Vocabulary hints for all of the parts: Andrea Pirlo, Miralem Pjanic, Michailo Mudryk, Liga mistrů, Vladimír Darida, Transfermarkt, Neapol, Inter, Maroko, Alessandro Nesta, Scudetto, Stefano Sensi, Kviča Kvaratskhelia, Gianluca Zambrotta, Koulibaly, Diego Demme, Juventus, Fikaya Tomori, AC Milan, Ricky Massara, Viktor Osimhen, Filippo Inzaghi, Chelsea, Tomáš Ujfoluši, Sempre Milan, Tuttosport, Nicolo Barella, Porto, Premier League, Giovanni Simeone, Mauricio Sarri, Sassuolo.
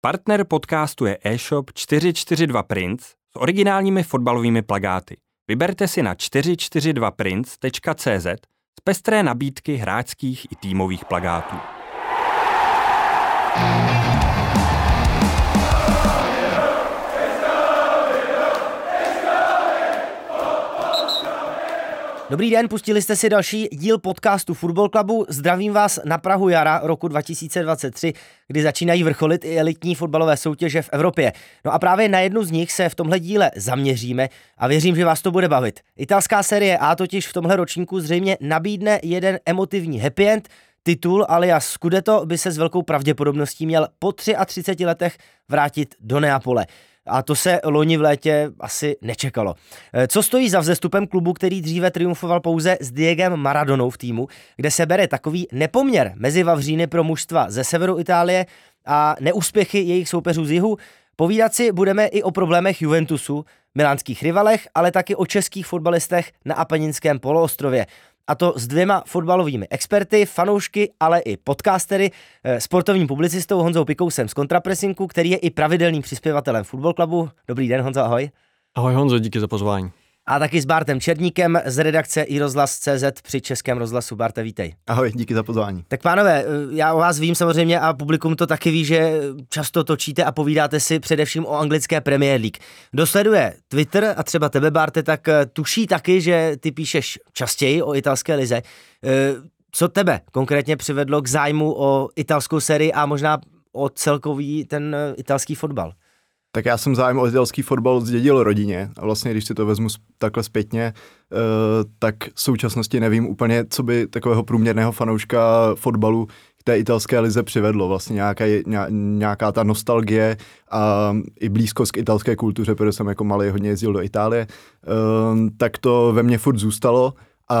Partner podcastu je e-shop 442prince s originálními fotbalovými plakáty. Vyberte si na 442prince.cz z pestré nabídky hráčských i týmových plakátů. Dobrý den, pustili jste si další díl podcastu Football Klubu. Zdravím vás na prahu jara roku 2023, kdy začínají vrcholit i elitní fotbalové soutěže v Evropě. No a právě na jednu z nich se v tomhle díle zaměříme a věřím, že vás to bude bavit. Italská série A totiž v tomhle ročníku zřejmě nabídne jeden emotivní happy end. Titul alias Scudetto by se s velkou pravděpodobností měl po 33 letech vrátit do Neapole. A to se loni v létě asi nečekalo. Co stojí za vzestupem klubu, který dříve triumfoval pouze s Diegem Maradonou v týmu, kde se bere takový nepoměr mezi vavříny pro mužstva ze severu Itálie a neúspěchy jejich soupeřů z jihu? Povídat si budeme i o problémech Juventusu, milánských rivalech, ale taky o českých fotbalistech na Apeninském poloostrově. A to s dvěma fotbalovými experty, fanoušky, ale i podcastery, sportovním publicistou Honzou Pikousem z Kontrapresinku, který je i pravidelným přispěvatelem Football Klubu. Dobrý den, Honzo, ahoj. Ahoj Honzo, díky za pozvání. A taky s Bartem Černíkem z redakce iRozhlas.cz při Českém rozhlasu. Barte, vítej. Ahoj, díky za pozvání. Tak pánové, já o vás vím samozřejmě a publikum to taky ví, že často točíte a povídáte si především o anglické Premier League. Kdo sleduje Twitter a třeba tebe, Barte, tak tuší taky, že ty píšeš častěji o italské lize. Co tebe konkrétně přivedlo k zájmu o italskou sérii a možná o celkový ten italský fotbal? Tak já jsem zájem o italský fotbal zdědil rodině a vlastně, když si to vezmu takhle zpětně, tak v současnosti nevím úplně, co by takového průměrného fanouška fotbalu k té italské lize přivedlo. Vlastně nějaká ta nostalgie a i blízkost k italské kultuře, protože jsem jako malý hodně jezdil do Itálie, tak to ve mně furt zůstalo a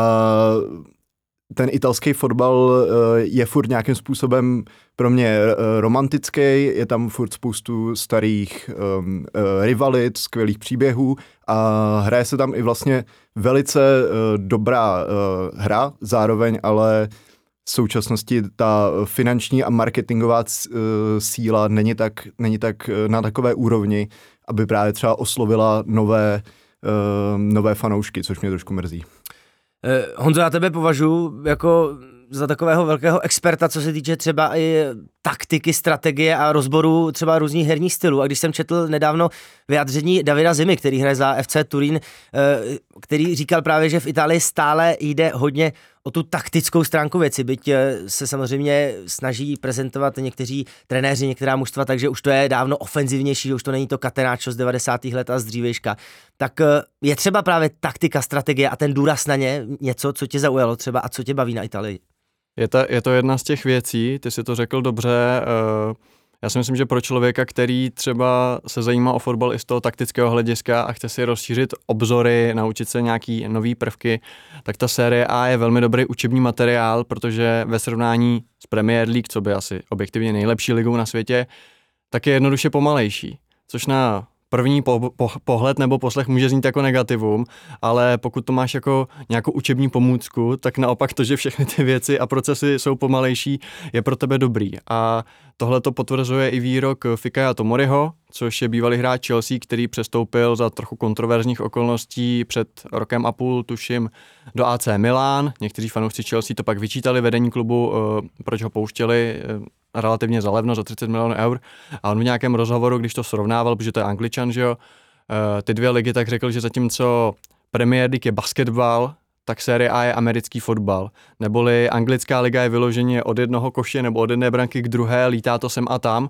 ten italský fotbal je furt nějakým způsobem pro mě romantický, je tam furt spoustu starých rivalit, skvělých příběhů a hraje se tam i vlastně velice dobrá hra, zároveň ale v současnosti ta finanční a marketingová síla není tak na takové úrovni, aby právě třeba oslovila nové fanoušky, což mě trošku mrzí. Honzo, já tebe považuji jako za takového velkého experta, co se týče třeba i taktiky, strategie a rozboru třeba různých herních stylů. A když jsem četl nedávno vyjádření Davida Zimy, který hraje za FC Turín, který říkal právě, že v Itálii stále jde hodně o tu taktickou stránku věci, byť se samozřejmě snaží prezentovat někteří trenéři, některá mužstva, takže už to je dávno ofenzivnější, už to není to Catenaccio z 90. let a z dřívejška. Tak je třeba právě taktika, strategie a ten důraz na ně něco, co tě zaujalo třeba a co tě baví na Itálii? Je to jedna z těch věcí, ty si to řekl dobře. Já si myslím, že pro člověka, který třeba se zajímá o fotbal i z toho taktického hlediska a chce si rozšířit obzory, naučit se nějaký nový prvky, tak ta série A je velmi dobrý učební materiál, protože ve srovnání s Premier League, co by asi objektivně nejlepší ligou na světě, tak je jednoduše pomalejší, což na první pohled nebo poslech může znít jako negativum, ale pokud to máš jako nějakou učební pomůcku, tak naopak to, že všechny ty věci a procesy jsou pomalejší, je pro tebe dobrý. A tohle to potvrzuje i výrok Fikaya Tomoriho, což je bývalý hráč Chelsea, který přestoupil za trochu kontroverzních okolností před rokem a půl, tuším, do AC Milan. Někteří fanoušci Chelsea to pak vyčítali vedení klubu, proč ho pouštěli relativně zalevno za 30 milionů eur. A on v nějakém rozhovoru, když to srovnával, protože to je Angličan, že jo, ty dvě ligy, tak řekl, že zatímco Premier League je basketbal, tak série A je americký fotbal. Neboli anglická liga je vyloženě od jednoho koše nebo od jedné branky k druhé, lítá to sem a tam.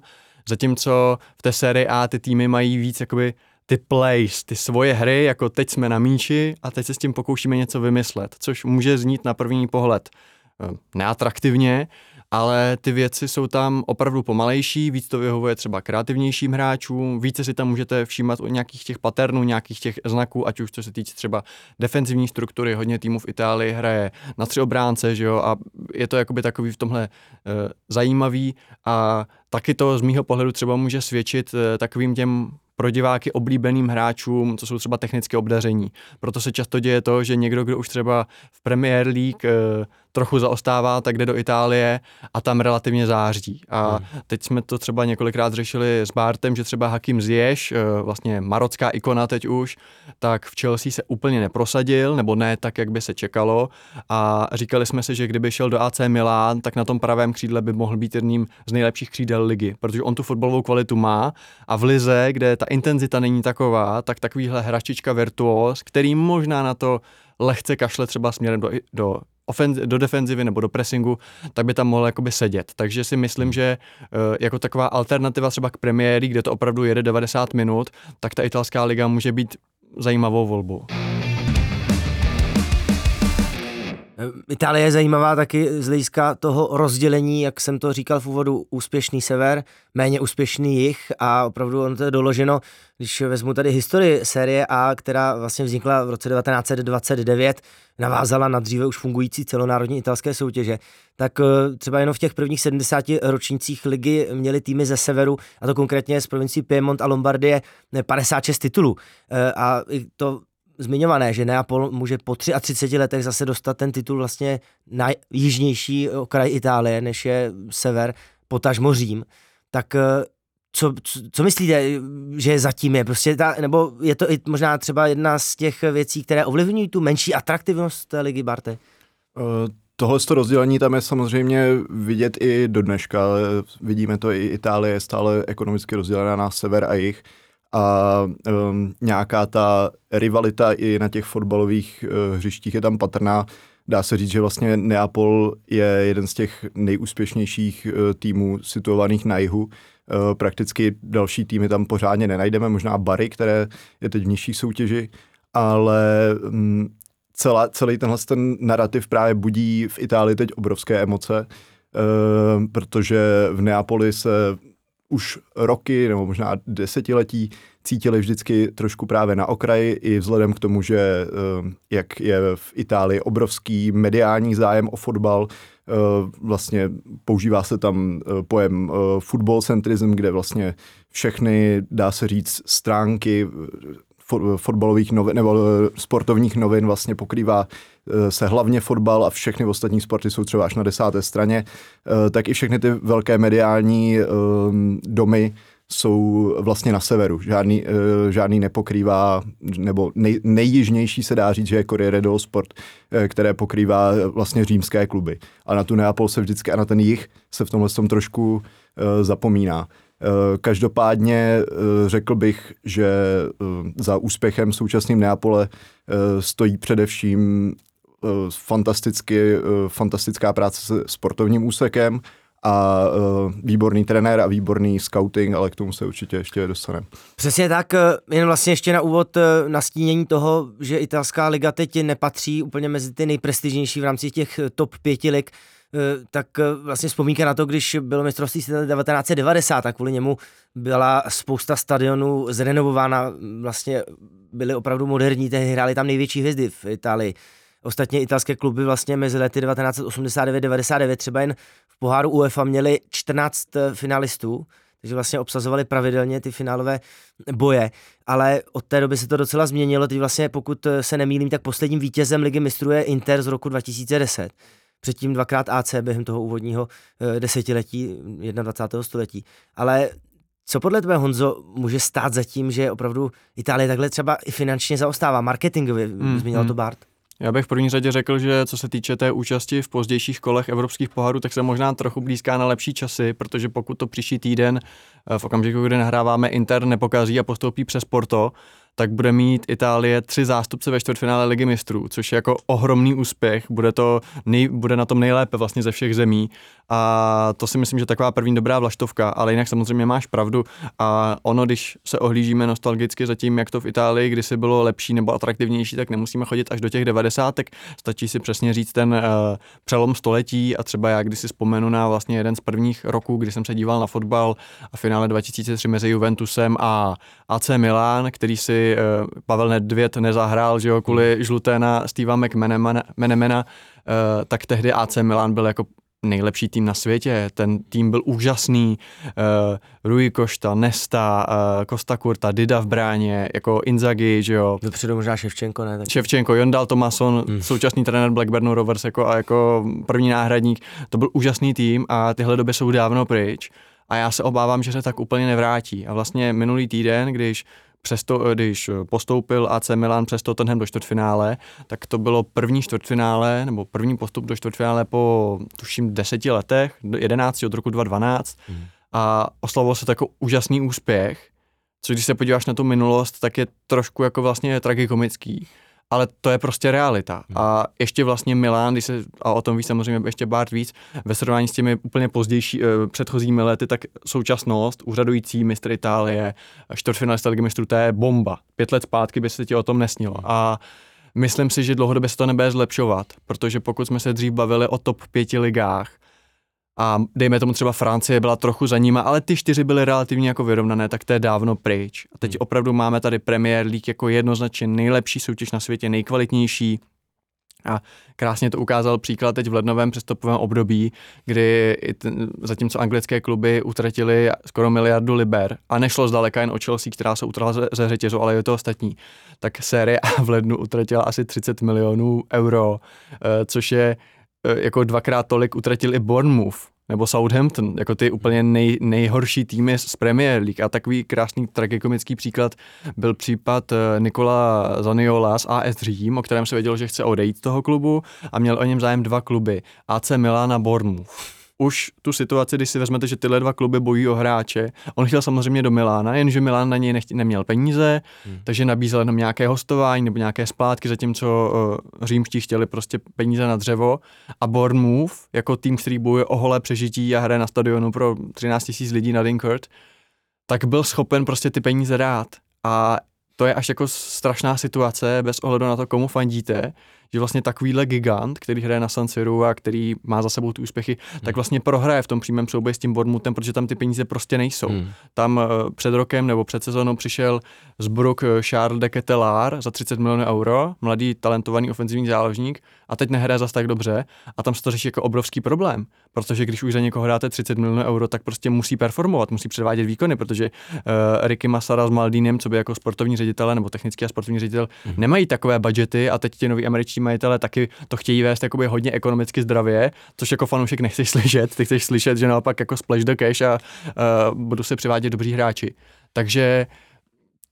Zatímco v té sérii A ty týmy mají víc jakoby ty plays, ty svoje hry, jako teď jsme na míči a teď se s tím pokoušíme něco vymyslet, což může znít na první pohled neatraktivně, ale ty věci jsou tam opravdu pomalejší, víc to vyhovuje třeba kreativnějším hráčům, více si tam můžete všímat o nějakých těch patternů, nějakých těch znaků, ať už co se týče třeba defenzivní struktury, hodně týmů v Itálii hraje na tři obránce, že jo, a je to jakoby takový v tomhle zajímavý a taky to z mýho pohledu třeba může svědčit takovým těm pro diváky oblíbeným hráčům, co jsou třeba technické obdaření. Proto se často děje to, že někdo, kdo už třeba v Premier League trochu zaostává, tak jde do Itálie a tam relativně září. A teď jsme to třeba několikrát řešili s Bartem, že třeba Hakim Ziyech, vlastně marocká ikona teď už, tak v Chelsea se úplně neprosadil, nebo ne tak, jak by se čekalo. A říkali jsme si, že kdyby šel do AC Milan, tak na tom pravém křídle by mohl být jedním z nejlepších křídel ligy, protože on tu fotbalovou kvalitu má a v lize, kde ta intenzita není taková, tak takovýhle hračička virtuos, který možná na to lehce kašle třeba směrem do defenzivy nebo do pressingu, tak by tam mohl jakoby sedět. Takže si myslím, že jako taková alternativa třeba k Premier League, kde to opravdu jede 90 minut, tak ta italská liga může být zajímavou volbou. Itálie je zajímavá taky z hlediska toho rozdělení, jak jsem to říkal v úvodu, úspěšný sever, méně úspěšný jih a opravdu ono to je doloženo, když vezmu tady historii série A, která vlastně vznikla v roce 1929, navázala na dříve už fungující celonárodní italské soutěže, tak třeba jenom v těch prvních 70 ročnících ligy měly týmy ze severu, a to konkrétně z provincií Piemont a Lombardie, 56 titulů a to zmiňované, že Neapol může po 33 letech zase dostat ten titul vlastně na jižnější okraj Itálie, než je sever, potažmo Řím. Tak co myslíte, že zatím je? Prostě nebo je to i možná třeba jedna z těch věcí, které ovlivňují tu menší atraktivnost té ligy, Barte? Tohle rozdělení tam je samozřejmě vidět i do dneška. Vidíme to i Itálie je stále ekonomicky rozdělená na sever a jih. A nějaká ta rivalita i na těch fotbalových hřištích je tam patrná. Dá se říct, že vlastně Neapol je jeden z těch nejúspěšnějších týmů situovaných na jihu. Prakticky další týmy tam pořádně nenajdeme, možná Bari, které je teď v nižší soutěži, ale celý tenhle ten narrativ právě budí v Itálii teď obrovské emoce, protože v Neapoli se už roky nebo možná desetiletí cítili vždycky trošku právě na okraji i vzhledem k tomu, že jak je v Itálii obrovský mediální zájem o fotbal, vlastně používá se tam pojem footballcentrism, kde vlastně všechny, dá se říct, stránky fotbalových novin nebo sportovních novin vlastně pokrývá se hlavně fotbal a všechny ostatní sporty jsou třeba až na 10. straně, tak i všechny ty velké mediální domy jsou vlastně na severu. Žádný nepokrývá, nebo nejjižnější se dá říct, že je Corriere dello Sport, které pokrývá vlastně římské kluby. A na tu Neapol se vždycky a na ten jih se v tomhle tom trošku zapomíná. Každopádně řekl bych, že za úspěchem současným Neapole stojí především fantastická práce s sportovním úsekem a výborný trenér a výborný scouting, ale k tomu se určitě ještě dostaneme. Přesně tak, jen vlastně ještě na úvod nastínění toho, že italská liga teď nepatří úplně mezi ty nejprestižnější v rámci těch top 5 lig, tak vlastně vzpomínka na to, když bylo mistrovství 1990 a kvůli němu byla spousta stadionů zrenovována, vlastně byly opravdu moderní, tehdy hrály tam největší hvězdy v Itálii. Ostatně italské kluby vlastně mezi lety 1989-99 třeba jen v poháru UEFA měli 14 finalistů, takže vlastně obsazovali pravidelně ty finálové boje, ale od té doby se to docela změnilo, teď vlastně pokud se nemýlím, tak posledním vítězem Ligy mistrů je Inter z roku 2010. Předtím dvakrát AC během toho úvodního desetiletí 21. století. Ale co podle tebe, Honzo, může stát za tím, že opravdu Itálie takhle třeba i finančně zaostává, marketingově, zmínil to Bart? Já bych v první řadě řekl, že co se týče té účasti v pozdějších kolech evropských pohárů, tak se možná trochu blízká na lepší časy, protože pokud to příští týden v okamžiku, kdy nahráváme, Inter nepokazí a postoupí přes Porto, tak bude mít Itálie 3 zástupce ve čtvrtfinále Ligy mistrů, což je jako ohromný úspěch, bude na tom nejlépe vlastně ze všech zemí a to si myslím, že taková první dobrá vlaštovka, ale jinak samozřejmě máš pravdu a ono, když se ohlížíme nostalgicky za tím, jak to v Itálii kdysi bylo lepší nebo atraktivnější, tak nemusíme chodit až do těch 90, stačí si přesně říct ten přelom století a třeba já když si vzpomenu na vlastně jeden z prvních roků, kdy jsem se díval na fotbal a finále 2003 mezi Juventusem a AC Milan, který si Pavel Nedvěd nezahrál, že jo, kvůli žluté na Stevea McManamana, tak tehdy AC Milan byl jako nejlepší tým na světě, ten tým byl úžasný, Rui Costa, Nesta, Costa Curta, Dida v bráně, jako Inzaghi, že jo. Dopředu možná Ševčenko, ne? Tak... Ševčenko, Jondal Tomasson, současný trenér Blackburnu Rovers jako první náhradník, to byl úžasný tým a tyhle doby jsou dávno pryč a já se obávám, že se tak úplně nevrátí a vlastně minulý týden, když postoupil AC Milan přes Tottenham do čtvrtfinále, tak to bylo první čtvrtfinále, nebo první postup do čtvrtfinále po tuším 10 letech, 11 od roku 2012 a oslavoval se takový úžasný úspěch, což když se podíváš na tu minulost, tak je trošku jako vlastně tragikomický, ale to je prostě realita a ještě vlastně Milan, a o tom víc samozřejmě ještě Bart víc, ve srovnání s těmi úplně pozdější předchozími lety, tak současnost, úřadující mistr Itálie, čtvrtfinalista Ligy mistrů, to je bomba. 5 let zpátky by se ti o tom nesnilo a myslím si, že dlouhodobě se to nebude zlepšovat, protože pokud jsme se dřív bavili o top 5 ligách a dejme tomu třeba Francie byla trochu za nima, ale ty 4 byly relativně jako vyrovnané, tak to je dávno pryč. A teď opravdu máme tady Premier League jako jednoznačně nejlepší soutěž na světě, nejkvalitnější. A krásně to ukázal příklad teď v lednovém přestupovém období, kdy zatímco anglické kluby utratili skoro 1 miliardu liber a nešlo zdaleka jen o Chelsea, která se utrhla ze řetězu, ale i to ostatní, tak série A v lednu utratila asi 30 milionů euro, což je jako 2x tolik utratil i Bournemouth nebo Southampton, jako ty úplně nejhorší týmy z Premier League. A takový krásný tragikomický příklad byl případ Nikola Zaniola z AS Řím, o kterém se věděl, že chce odejít z toho klubu a měl o něm zájem 2 kluby, AC Milan a Bournemouth. Už tu situaci, když si vezmete, že tyhle 2 kluby bojují o hráče, on chtěl samozřejmě do Milána, jenže Milán na něj neměl peníze, takže nabízel jenom nějaké hostování nebo nějaké splátky, zatímco římští chtěli prostě peníze na dřevo a Bournemouth jako tým, který bojuje o holé přežití a hraje na stadionu pro 13 000 lidí na Dinkert, tak byl schopen prostě ty peníze dát a to je až jako strašná situace, bez ohledu na to, komu fandíte, že vlastně takovýhle gigant, který hraje na San Siru a který má za sebou ty úspěchy, tak vlastně prohraje v tom přímém souboji s tím Bournemouthem, protože tam ty peníze prostě nejsou. Tam před rokem nebo před sezónou přišel z Brugg Charles de Ketelaere za 30 milionů euro, mladý talentovaný ofenzivní záložník a teď nehraje zas tak dobře a tam se to řeší jako obrovský problém, protože když už za někoho dáte 30 milionů euro, tak prostě musí performovat, musí předvádět výkony, protože Ricky Massara s Maldinem, co by jako sportovní ředitele nebo technický a sportovní ředitel, nemají takové budgety a teď ti noví američtí majitelé taky to chtějí vést jakoby hodně ekonomicky zdravě, což jako fanoušek nechceš slyšet, ty chceš slyšet, že naopak jako splash the cash a budou se přivádět dobří hráči. Takže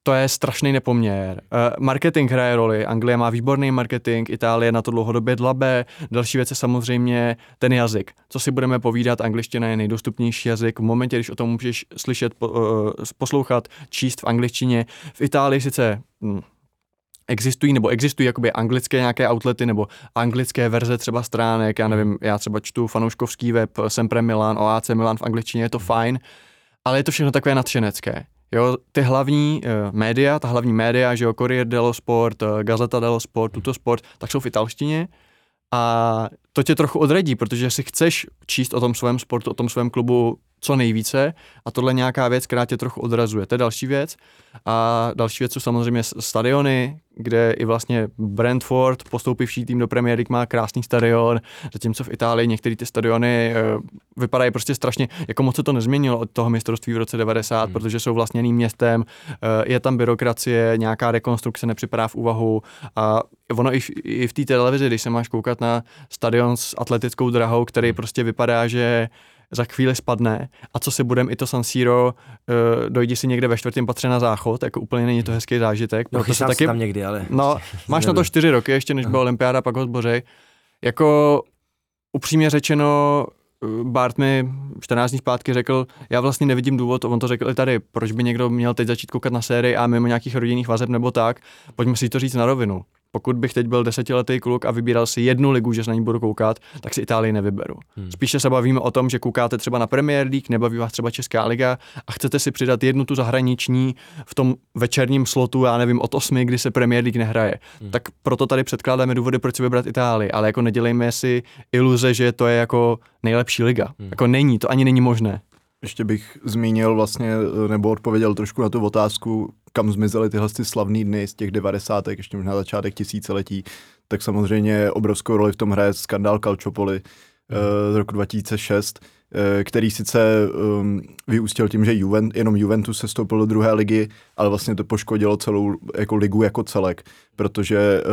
to je strašný nepoměr. Marketing hraje roli, Anglie má výborný marketing, Itálie na to dlouhodobě dlabe, další věc je samozřejmě ten jazyk. Co si budeme povídat, angličtina je nejdostupnější jazyk, v momentě, když o tom můžeš slyšet, poslouchat, číst v angličtině. V Itálii sice existují jakoby anglické nějaké outlety nebo anglické verze třeba stránek, já třeba čtu fanouškovský web Sempre Milan, o AC Milan v angličtině, je to fajn, ale je to všechno takové nadšenecké. Jo, ty hlavní média, že jo, Corriere dello Sport, Gazzetta dello Sport, Tuttosport, tak jsou v italštině a to tě trochu odradí, protože si chceš číst o tom svém sportu, o tom svém klubu co nejvíce a tohle nějaká věc, která tě trochu odrazuje. To je další věc. A další věc jsou samozřejmě stadiony, kde i vlastně Brentford, postoupivší tým do Premier League, má krásný stadion, zatímco v Itálii některé ty stadiony vypadají prostě strašně, jako moc se to nezměnilo od toho mistrovství v roce 90, protože jsou vlastněným městem, je tam byrokracie, nějaká rekonstrukce nepřipadá v úvahu a ono i v té televizi, když se máš koukat na stadion s atletickou drahou, který prostě vypadá, že za chvíli spadne a co si budem, i to San Siro dojdi si někde ve 4. patře na záchod, jako úplně není to hezký zážitek. No chystám se tam někdy, ale... No, máš na to 4 roky ještě, než byla olympiáda, pak ho zbořej. Jako upřímně řečeno, Bart mi 14 dní zpátky řekl, já vlastně nevidím důvod, on to řekl i tady, proč by někdo měl teď začít koukat na sérii A mimo nějakých rodinných vazeb nebo tak, pojďme si to říct na rovinu. Pokud bych teď byl 10letý kluk a vybíral si jednu ligu, že se na ní budu koukat, tak si Itálii nevyberu. Spíše se bavíme o tom, že koukáte třeba na Premier League, nebaví vás třeba Česká liga a chcete si přidat jednu tu zahraniční v tom večerním slotu, já nevím, od 8, kdy se Premier League nehraje. Tak proto tady předkládáme důvody, proč si vybrat Itálii, ale jako nedělejme si iluze, že to je jako nejlepší liga. Jako není, to ani není možné. Ještě bych zmínil vlastně, nebo odpověděl trošku na tu otázku, kam zmizely tyhle slavný dny z těch 90. ještě možná začátek tisíciletí, tak samozřejmě obrovskou roli v tom hraje skandál Calciopoli, z roku 2006, který sice vyústil tím, že jenom Juventus se stoupil do druhé ligy, ale vlastně to poškodilo celou jako ligu jako celek, protože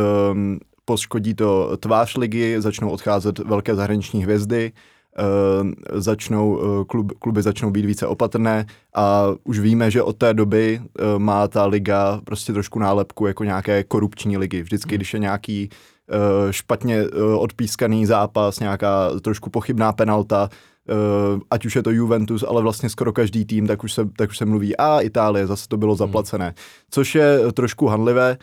poškodí to tvář ligy, začnou odcházet velké zahraniční hvězdy, kluby začnou být více opatrné a už víme, že od té doby má ta liga prostě trošku nálepku jako nějaké korupční ligy. Vždycky, když je nějaký špatně odpískaný zápas, nějaká trošku pochybná penalta, ať už je to Juventus, ale vlastně skoro každý tým, tak už se mluví a Itálie, zase to bylo zaplacené. Což je trošku hanlivé,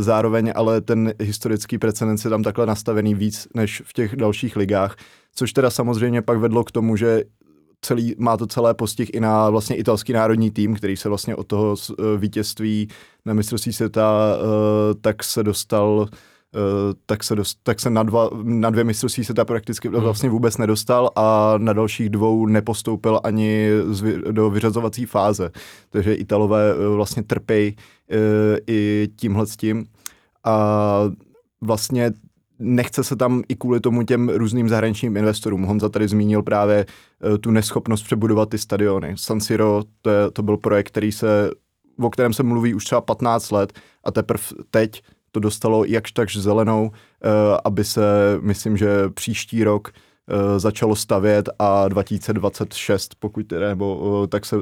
zároveň ale ten historický precedens je tam takhle nastavený víc než v těch dalších ligách, což teda samozřejmě pak vedlo k tomu, že má to celé postih i na vlastně italský národní tým, který se vlastně od toho vítězství na mistrovství světa na dvě mistrovství světa prakticky vlastně vůbec nedostal a na dalších dvou nepostoupil ani do vyřazovací fáze. Takže Italové vlastně trpí i tímhletím a vlastně nechce se tam i kvůli tomu těm různým zahraničním investorům. Honza tady zmínil právě tu neschopnost přebudovat ty stadiony. San Siro, to byl projekt, o kterém se mluví už třeba 15 let a teprve teď to dostalo jakž takž zelenou, aby se, myslím, že příští rok začalo stavět a 2026,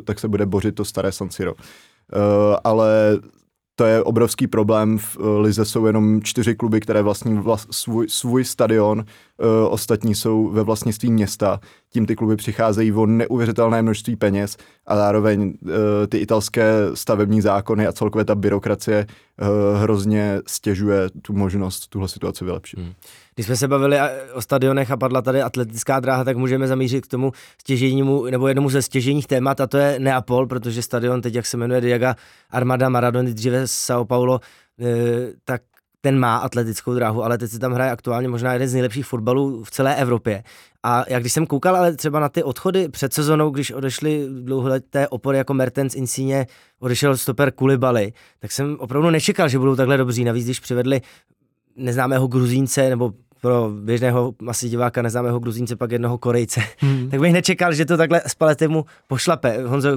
tak se bude bořit to staré San Siro. Ale to je obrovský problém, v lize jsou jenom 4 kluby, které vlastní svůj stadion, ostatní jsou ve vlastnictví města, tím ty kluby přicházejí o neuvěřitelné množství peněz a zároveň ty italské stavební zákony a celkově ta byrokracie hrozně stěžuje tu možnost tuhle situaci vylepšit. Když jsme se bavili o stadionech a padla tady atletická dráha, tak můžeme zamířit k tomu stěžejnímu, nebo jednomu ze stěžejních témat, a to je Neapol, protože stadion teď, jak se jmenuje Diego Armada Maradony, dříve São Paulo, tak ten má atletickou dráhu, ale teď se tam hraje aktuálně možná jeden z nejlepších fotbalů v celé Evropě. A jak když jsem koukal ale třeba na ty odchody před sezonou, když odešly dlouholeté opory jako Mertens, Insigne, odešel stoper Koulibaly, tak jsem opravdu nečekal, že budou takhle dobří. Navíc, když přivedli neznámého Gruzínce, nebo pro běžného asi diváka neznámého Gruzínce, pak jednoho Korejce, tak bych nečekal, že to takhle s Paletému pošlape. Honzo,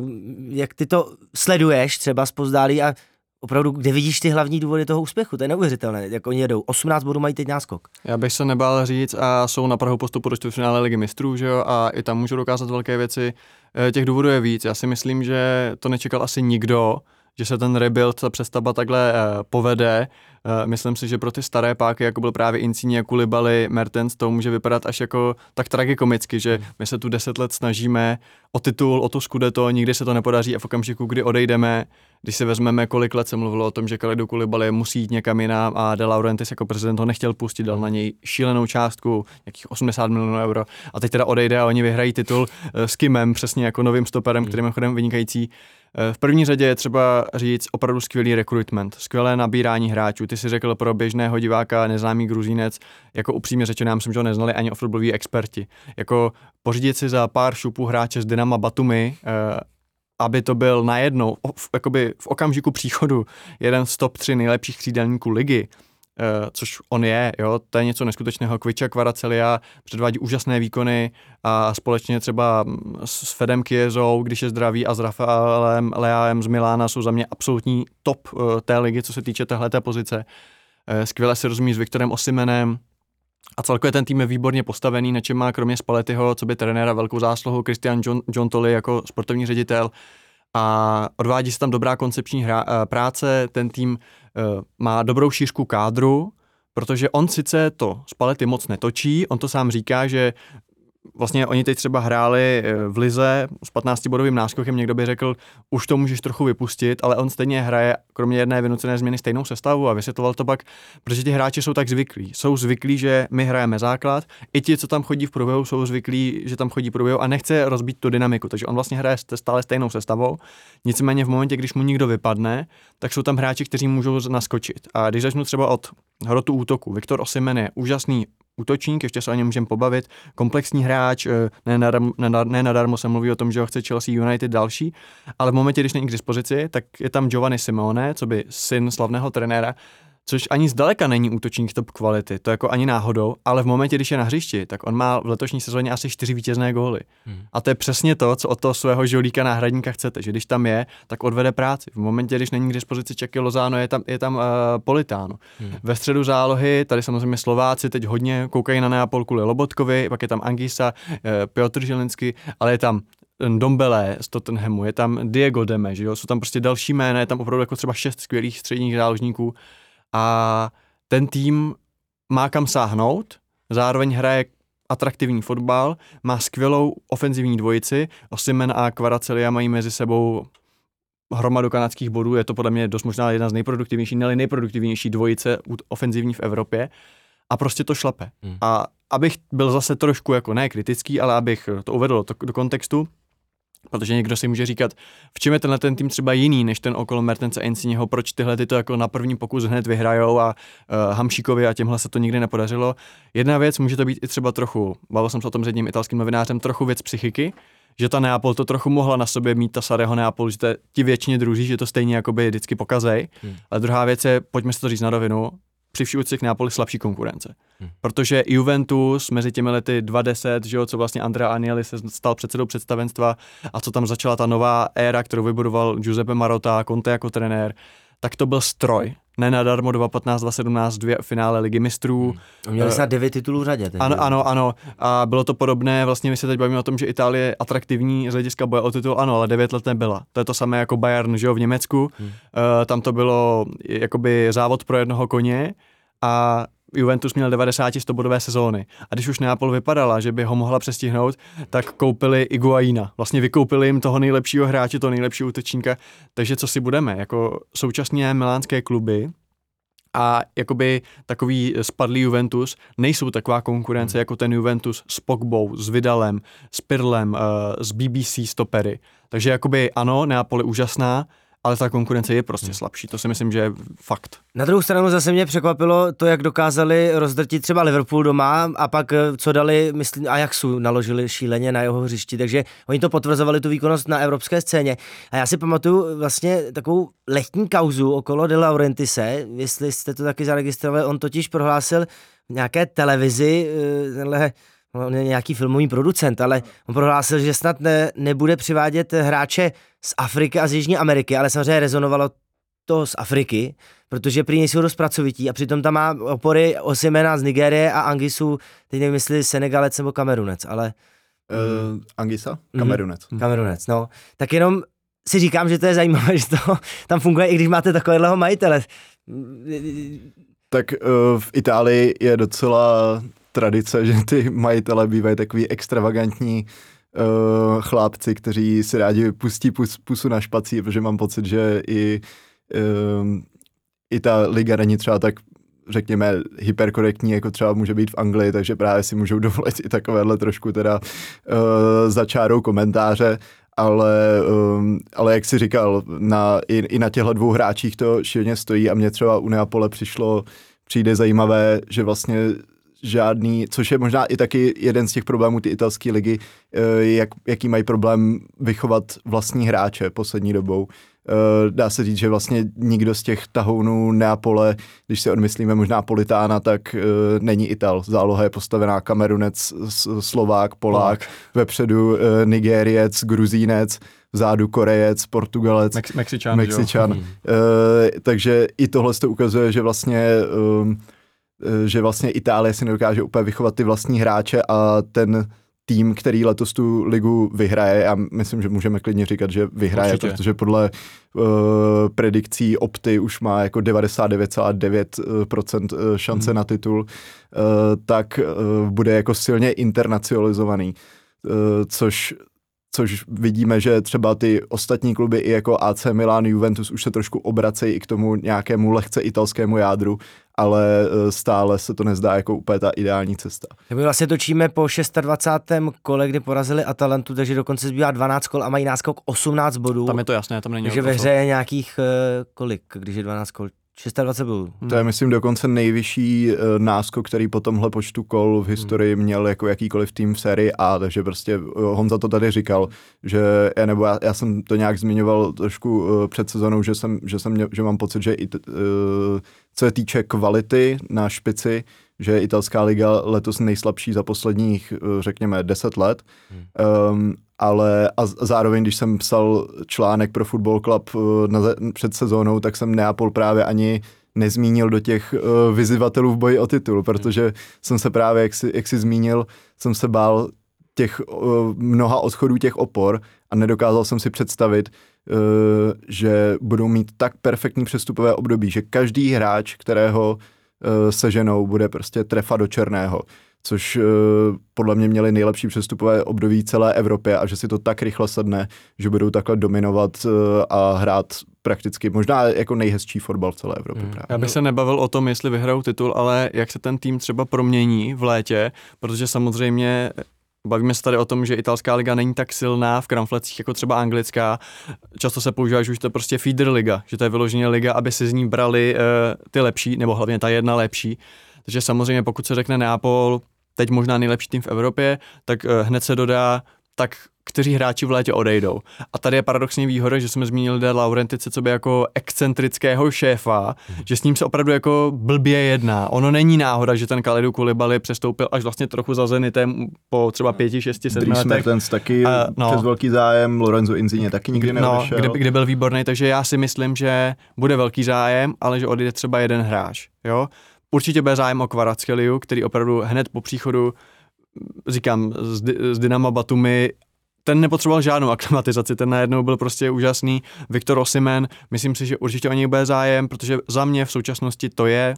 jak ty to sleduješ třeba zpozdálí a opravdu, kde vidíš ty hlavní důvody toho úspěchu? To je neuvěřitelné, jak oni jedou. 18 bodů mají teď náskok. Já bych se nebál říct, a jsou na prahu postupu do čtvrtfinále Ligy mistrů, že jo, a i tam můžou dokázat velké věci. Těch důvodů je víc. Já si myslím, že to nečekal asi nikdo, že se ten rebuild, ta přestavba takhle povede. Myslím si, že pro ty staré páky, jako byl právě Insigne, Koulibaly, Mertens, to může vypadat až jako tak tragikomicky, že my se tu 10 let snažíme o titul, o to Scudetto, nikdy se to nepodaří a v okamžiku, kdy odejdeme, když si vezmeme, kolik let se mluvilo o tom, že Kalidou Koulibaly musí jít někam jinam a De Laurentiis jako prezident ho nechtěl pustit, dal na něj šílenou částku, nějakých 80 milionů euro a teď teda odejde a oni vyhrají titul s Kimem, přesně jako novým stoperem, kterým chodem vynikající. V první řadě je třeba říct opravdu skvělý recruitment, skvělé nabírání hráčů. Ty si řekl pro běžného diváka neznámý Gruzínec, jako upřímně řečeno, já myslím, že ho neznali ani fotbaloví experti. Jako pořídit si za pár šupů hráče z Dynama Batumi, aby to byl najednou, jakoby v okamžiku příchodu, jeden z top 3 nejlepších křídelníků ligy, což on je, jo, to je něco neskutečného. Kviča Kvaratskhelia předvádí úžasné výkony a společně třeba s Fedem Chiesou, když je zdravý, a s Rafaelem Leaem z Milána jsou za mě absolutní top té ligy, co se týče téhleté pozice. Skvěle se rozumí s Viktorem Osimenem a celkově ten tým je výborně postavený, na čem má kromě Spallettiho, co by trenéra, velkou zásluhu Christian John Tolle jako sportovní ředitel, a odvádí se tam dobrá koncepční práce, ten tým má dobrou šířku kádru, protože on sice to Spalletti moc netočí, on to sám říká, že vlastně oni teď třeba hráli v lize s 15-bodovým náskokem, někdo by řekl, už to můžeš trochu vypustit, ale on stejně hraje, kromě jedné vynucené změny, stejnou sestavu a vysvětloval to pak, protože ti hráči jsou tak zvyklí. Jsou zvyklí, že my hrajeme základ, i ti, co tam chodí v průběhu, jsou zvyklí, že tam chodí v průběhu a nechce rozbít tu dynamiku, takže on vlastně hraje stále stejnou sestavou. Nicméně v momentě, když mu nikdo vypadne, tak jsou tam hráči, kteří můžou naskočit. A když začnu třeba od hrotu útoku, Viktor Osimhen je úžasný útočník, ještě se o něm můžeme pobavit, komplexní hráč, nenadarmo se mluví o tom, že ho chce Chelsea, United, další, ale v momentě, když není k dispozici, tak je tam Giovanni Simeone, co by syn slavného trenéra, což ani zdaleka není útočník top kvality, to jako ani náhodou, ale v momentě, když je na hřišti, tak on má v letošní sezóně asi 4 vítězné góly. A to je přesně to, co od toho svého žolíka náhradníka chcete, že když tam je, tak odvede práci. V momentě, když není k dispozici Čaky Lozano, je tam Politano. Ve středu zálohy, tady samozřejmě Slováci teď hodně koukají na Neapol kvůli Lobotkovi, pak je tam Angisa, Piotr Žilinský, ale je tam Dombele z Tottenhamu, je tam Diego Deme, že jo? Jsou tam prostě další jména, je tam opravdu jako třeba 6 skvělých středních záložníků a ten tým má kam sáhnout, zároveň hraje atraktivní fotbal, má skvělou ofenzivní dvojici, Osimhen a Kvaratskhelia mají mezi sebou hromadu kanadských bodů, je to podle mě dost možná jedna z nejproduktivnější, ne-li nejproduktivnější dvojice ofenzivní v Evropě a prostě to šlape. A abych byl zase trošku jako ne kritický, ale abych to uvedl do kontextu, protože někdo si může říkat, v čem je tenhle ten tým třeba jiný než ten okolo Mertense a Insigneho, proč tyhle ty to jako na první pokus hned vyhrajou a Hamšíkovi a těmhle se to nikdy nepodařilo. Jedna věc, může to být i třeba trochu, bavil jsem se o tom s jedním italským novinářem, trochu věc psychiky, že ta Neapol to trochu mohla na sobě mít, ta Sarého Neapol, že ti věčně druží, že to stejně jakoby vždycky pokazej. A druhá věc je, pojďme si to říct na rovinu, při vší úctě k Neapoli slabší konkurence. Protože Juventus mezi těmi lety 2010, že jo, co vlastně Andrea Agnelli se stal předsedou představenstva a co tam začala ta nová éra, kterou vybudoval Giuseppe Marotta, Conte jako trenér, tak to byl stroj. Nenadarmo 2015, 2017, dvě finále Ligy mistrů. Měli snad 9 titulů řadě. Ano. A bylo to podobné, vlastně my se teď bavíme o tom, že Itálie je atraktivní z hlediska boje o titul, ano, ale 9 let nebyla. To je to samé jako Bayern, že jo, v Německu. Tam to bylo jakoby závod pro jednoho koně a Juventus měl 90-100 bodové sezóny. A když už Neapol vypadala, že by ho mohla přestihnout, tak koupili Iguaina. Vlastně vykoupili jim toho nejlepšího hráče, toho nejlepšího útočníka. Takže co si budeme? Jako současné milánské kluby a jakoby takový spadlý Juventus nejsou taková konkurence jako ten Juventus s Pogbou, s Vidalem, s Pirlem, s BBC stopery. Takže jakoby ano, Neapol je úžasná, ale ta konkurence je prostě slabší, to si myslím, že je fakt. Na druhou stranu zase mě překvapilo to, jak dokázali rozdrtit třeba Liverpool doma a pak co dali, myslím, Ajaxu naložili šíleně na jeho hřišti, takže oni to potvrzovali tu výkonnost na evropské scéně. A já si pamatuju vlastně takovou lehkou kauzu okolo De Laurentise, jestli jste to taky zaregistrovali, on totiž prohlásil v nějaké televizi, on je nějaký filmový producent, ale on prohlásil, že snad nebude přivádět hráče z Afriky a z Jižní Ameriky, ale samozřejmě rezonovalo to z Afriky, protože prý nejsou dost pracovití a přitom tam má opory Osimhena z Nigérie a Angisu, teď nevím, jestli Senegalec nebo Kamerunec, ale... Angisa? Kamerunec. Kamerunec, no. Tak jenom si říkám, že to je zajímavé, že to tam funguje, i když máte takového majitele. Tak v Itálii je docela... tradice, že ty majitele bývají takový extravagantní chlapci, kteří si rádi pustí pusu na špací, protože mám pocit, že i ta liga není třeba tak, řekněme, hyperkorektní, jako třeba může být v Anglii, takže právě si můžou dovolit i takovéhle trošku teda za čárou komentáře, ale jak jsi říkal, i na těchto dvou hráčích to šíleně stojí a mně třeba u Neapole přijde zajímavé, že vlastně žádný, což je možná i taky jeden z těch problémů ty italské ligy, jaký mají problém vychovat vlastní hráče poslední dobou. Dá se říct, že vlastně nikdo z těch tahounů Neapole, když si odmyslíme možná Politána, tak není Ital. Záloha je postavená Kamerunec, Slovák, Polák, vepředu Nigériec, Gruzínec, vzadu Korejec, Portugalec, Mexičan. Takže i tohle to ukazuje, že vlastně Itálie si nedokáže úplně vychovat ty vlastní hráče a ten tým, který letos tu ligu vyhraje, a myslím, že můžeme klidně říkat, že vyhraje, určitě. Protože podle predikcí Opty už má jako 99,9% šance na titul, tak bude jako silně internacionalizovaný, což vidíme, že třeba ty ostatní kluby i jako AC Milan, Juventus už se trošku obracejí i k tomu nějakému lehce italskému jádru, ale stále se to nezdá jako úplně ta ideální cesta. My vlastně točíme po 26. kole, kdy porazili Atalantu, takže dokonce zbývá 12 kol a mají náskok 18 bodů. Tam je to jasné, tam není. Takže ve hře je nějakých kolik, když je 12 kol? 26 bodů. To je, myslím, dokonce nejvyšší náskok, který po tomhle počtu kol v historii měl jako jakýkoliv tým v sérii A, takže prostě Honza to tady říkal, že já jsem to nějak zmiňoval trošku před sezonou, že mám pocit, že i Co se týče kvality na špici, že je italská liga letos nejslabší za posledních, řekněme, 10 let. Ale a zároveň, když jsem psal článek pro Football Klub před sezónou, tak jsem Neapol právě ani nezmínil do těch vyzývatelů v boji o titul, protože jsem se právě, jak jsi zmínil, jsem se bál těch mnoha odchodů těch opor a nedokázal jsem si představit, že budou mít tak perfektní přestupové období, že každý hráč, kterého seženou, bude prostě trefa do černého, což podle mě měli nejlepší přestupové období celé Evropě a že si to tak rychle sedne, že budou takhle dominovat a hrát prakticky možná jako nejhezčí fotbal v celé Evropě. Právě. Já bych se nebavil o tom, jestli vyhrajou titul, ale jak se ten tým třeba promění v létě, protože samozřejmě bavíme se tady o tom, že italská liga není tak silná v kramflecích jako třeba anglická. Často se používá, že už to je prostě feeder liga, že to je vyloženě liga, aby si z ní brali ty lepší, nebo hlavně ta jedna lepší. Takže samozřejmě pokud se řekne Neapol, teď možná nejlepší tým v Evropě, tak hned se dodá, tak kteří hráči v létě odejdou. A tady je paradoxní výhoda, že jsme zmínili De Laurentice coby jako excentrického šéfa, že s ním se opravdu jako blbě jedná. Ono není náhoda, že ten Kalidou Koulibaly přestoupil až vlastně trochu za Zenitem po třeba 5, 6, 7 letech. Mertens taky přes velký zájem, Lorenzo Insigne taky nikdy neodešel. Kde byl výborný, takže já si myslím, že bude velký zájem, ale že odejde třeba jeden hráč, jo? Určitě bude zájem o Kvaratskhelia, který opravdu hned po příchodu, říkám, z Dynama Batumi, ten nepotřeboval žádnou aklimatizaci, ten najednou byl prostě úžasný. Viktor Osimhen, myslím si, že určitě o něj bude zájem, protože za mě v současnosti to je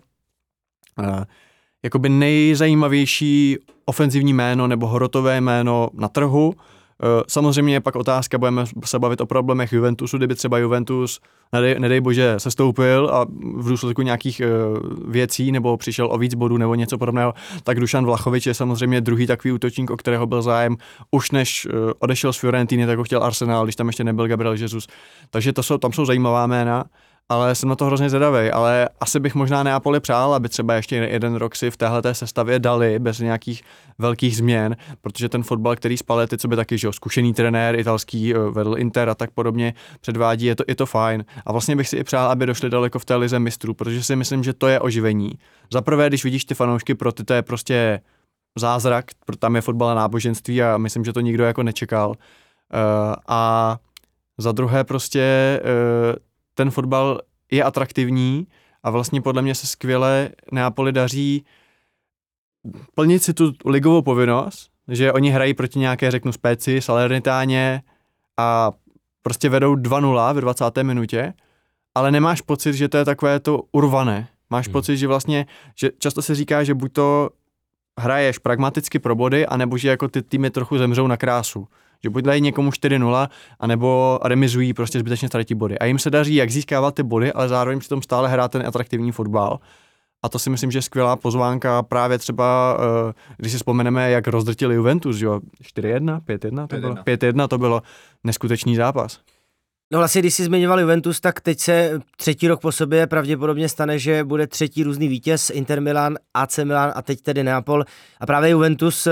jakoby nejzajímavější ofenzivní jméno nebo horotové jméno na trhu. Samozřejmě je pak otázka, budeme se bavit o problémech Juventusu, kdyby třeba Juventus, nedej bože, sestoupil a v důsledku nějakých věcí nebo přišel o víc bodů nebo něco podobného, tak Dušan Vlahovič je samozřejmě druhý takový útočník, o kterého byl zájem už než odešel z Fiorentiny, tak ho chtěl Arsenal, když tam ještě nebyl Gabriel Jesus. Takže tam jsou zajímavá jména, ale jsem na to hrozně zvědavej, ale asi bych možná Neapoli přál, aby třeba ještě jeden rok si v téhleté sestavě dali bez nějakých velkých změn, protože ten fotbal, který Spalletti, co by taky, že zkušený trenér italský, vedl Inter a tak podobně, předvádí, je to fajn. A vlastně bych si i přál, aby došli daleko v té lize mistrů, protože si myslím, že to je oživení. Za prvé, když vidíš ty fanoušky, pro ty to je prostě zázrak, tam je fotbal a náboženství a myslím, že to nikdo jako nečekal. A za druhé prostě ten fotbal je atraktivní a vlastně podle mě se skvěle Neapoli daří plnit si tu ligovou povinnost, že oni hrají proti nějaké, řeknu, Spezii, Salernitáně a prostě vedou 2-0 ve 20. minutě, ale nemáš pocit, že to je takové to urvané. Máš pocit, že vlastně, že často se říká, že buď to hraješ pragmaticky pro body, anebo že jako ty týmy trochu zemřou na krásu. Že buď dají někomu 4-0, anebo remizují, prostě zbytečně ztratí body. A jim se daří, jak získávat ty body, ale zároveň přitom stále hrát ten atraktivní fotbal. A to si myslím, že je skvělá pozvánka právě třeba, když si vzpomeneme, jak rozdrtili Juventus, jo? 4-1, 5-1 to bylo? 5-1 to bylo neskutečný zápas. No vlastně, když si zmiňoval Juventus, tak teď se třetí rok po sobě pravděpodobně stane, že bude třetí různý vítěz, Inter Milan, AC Milan a teď tedy Neapol. A právě Juventus,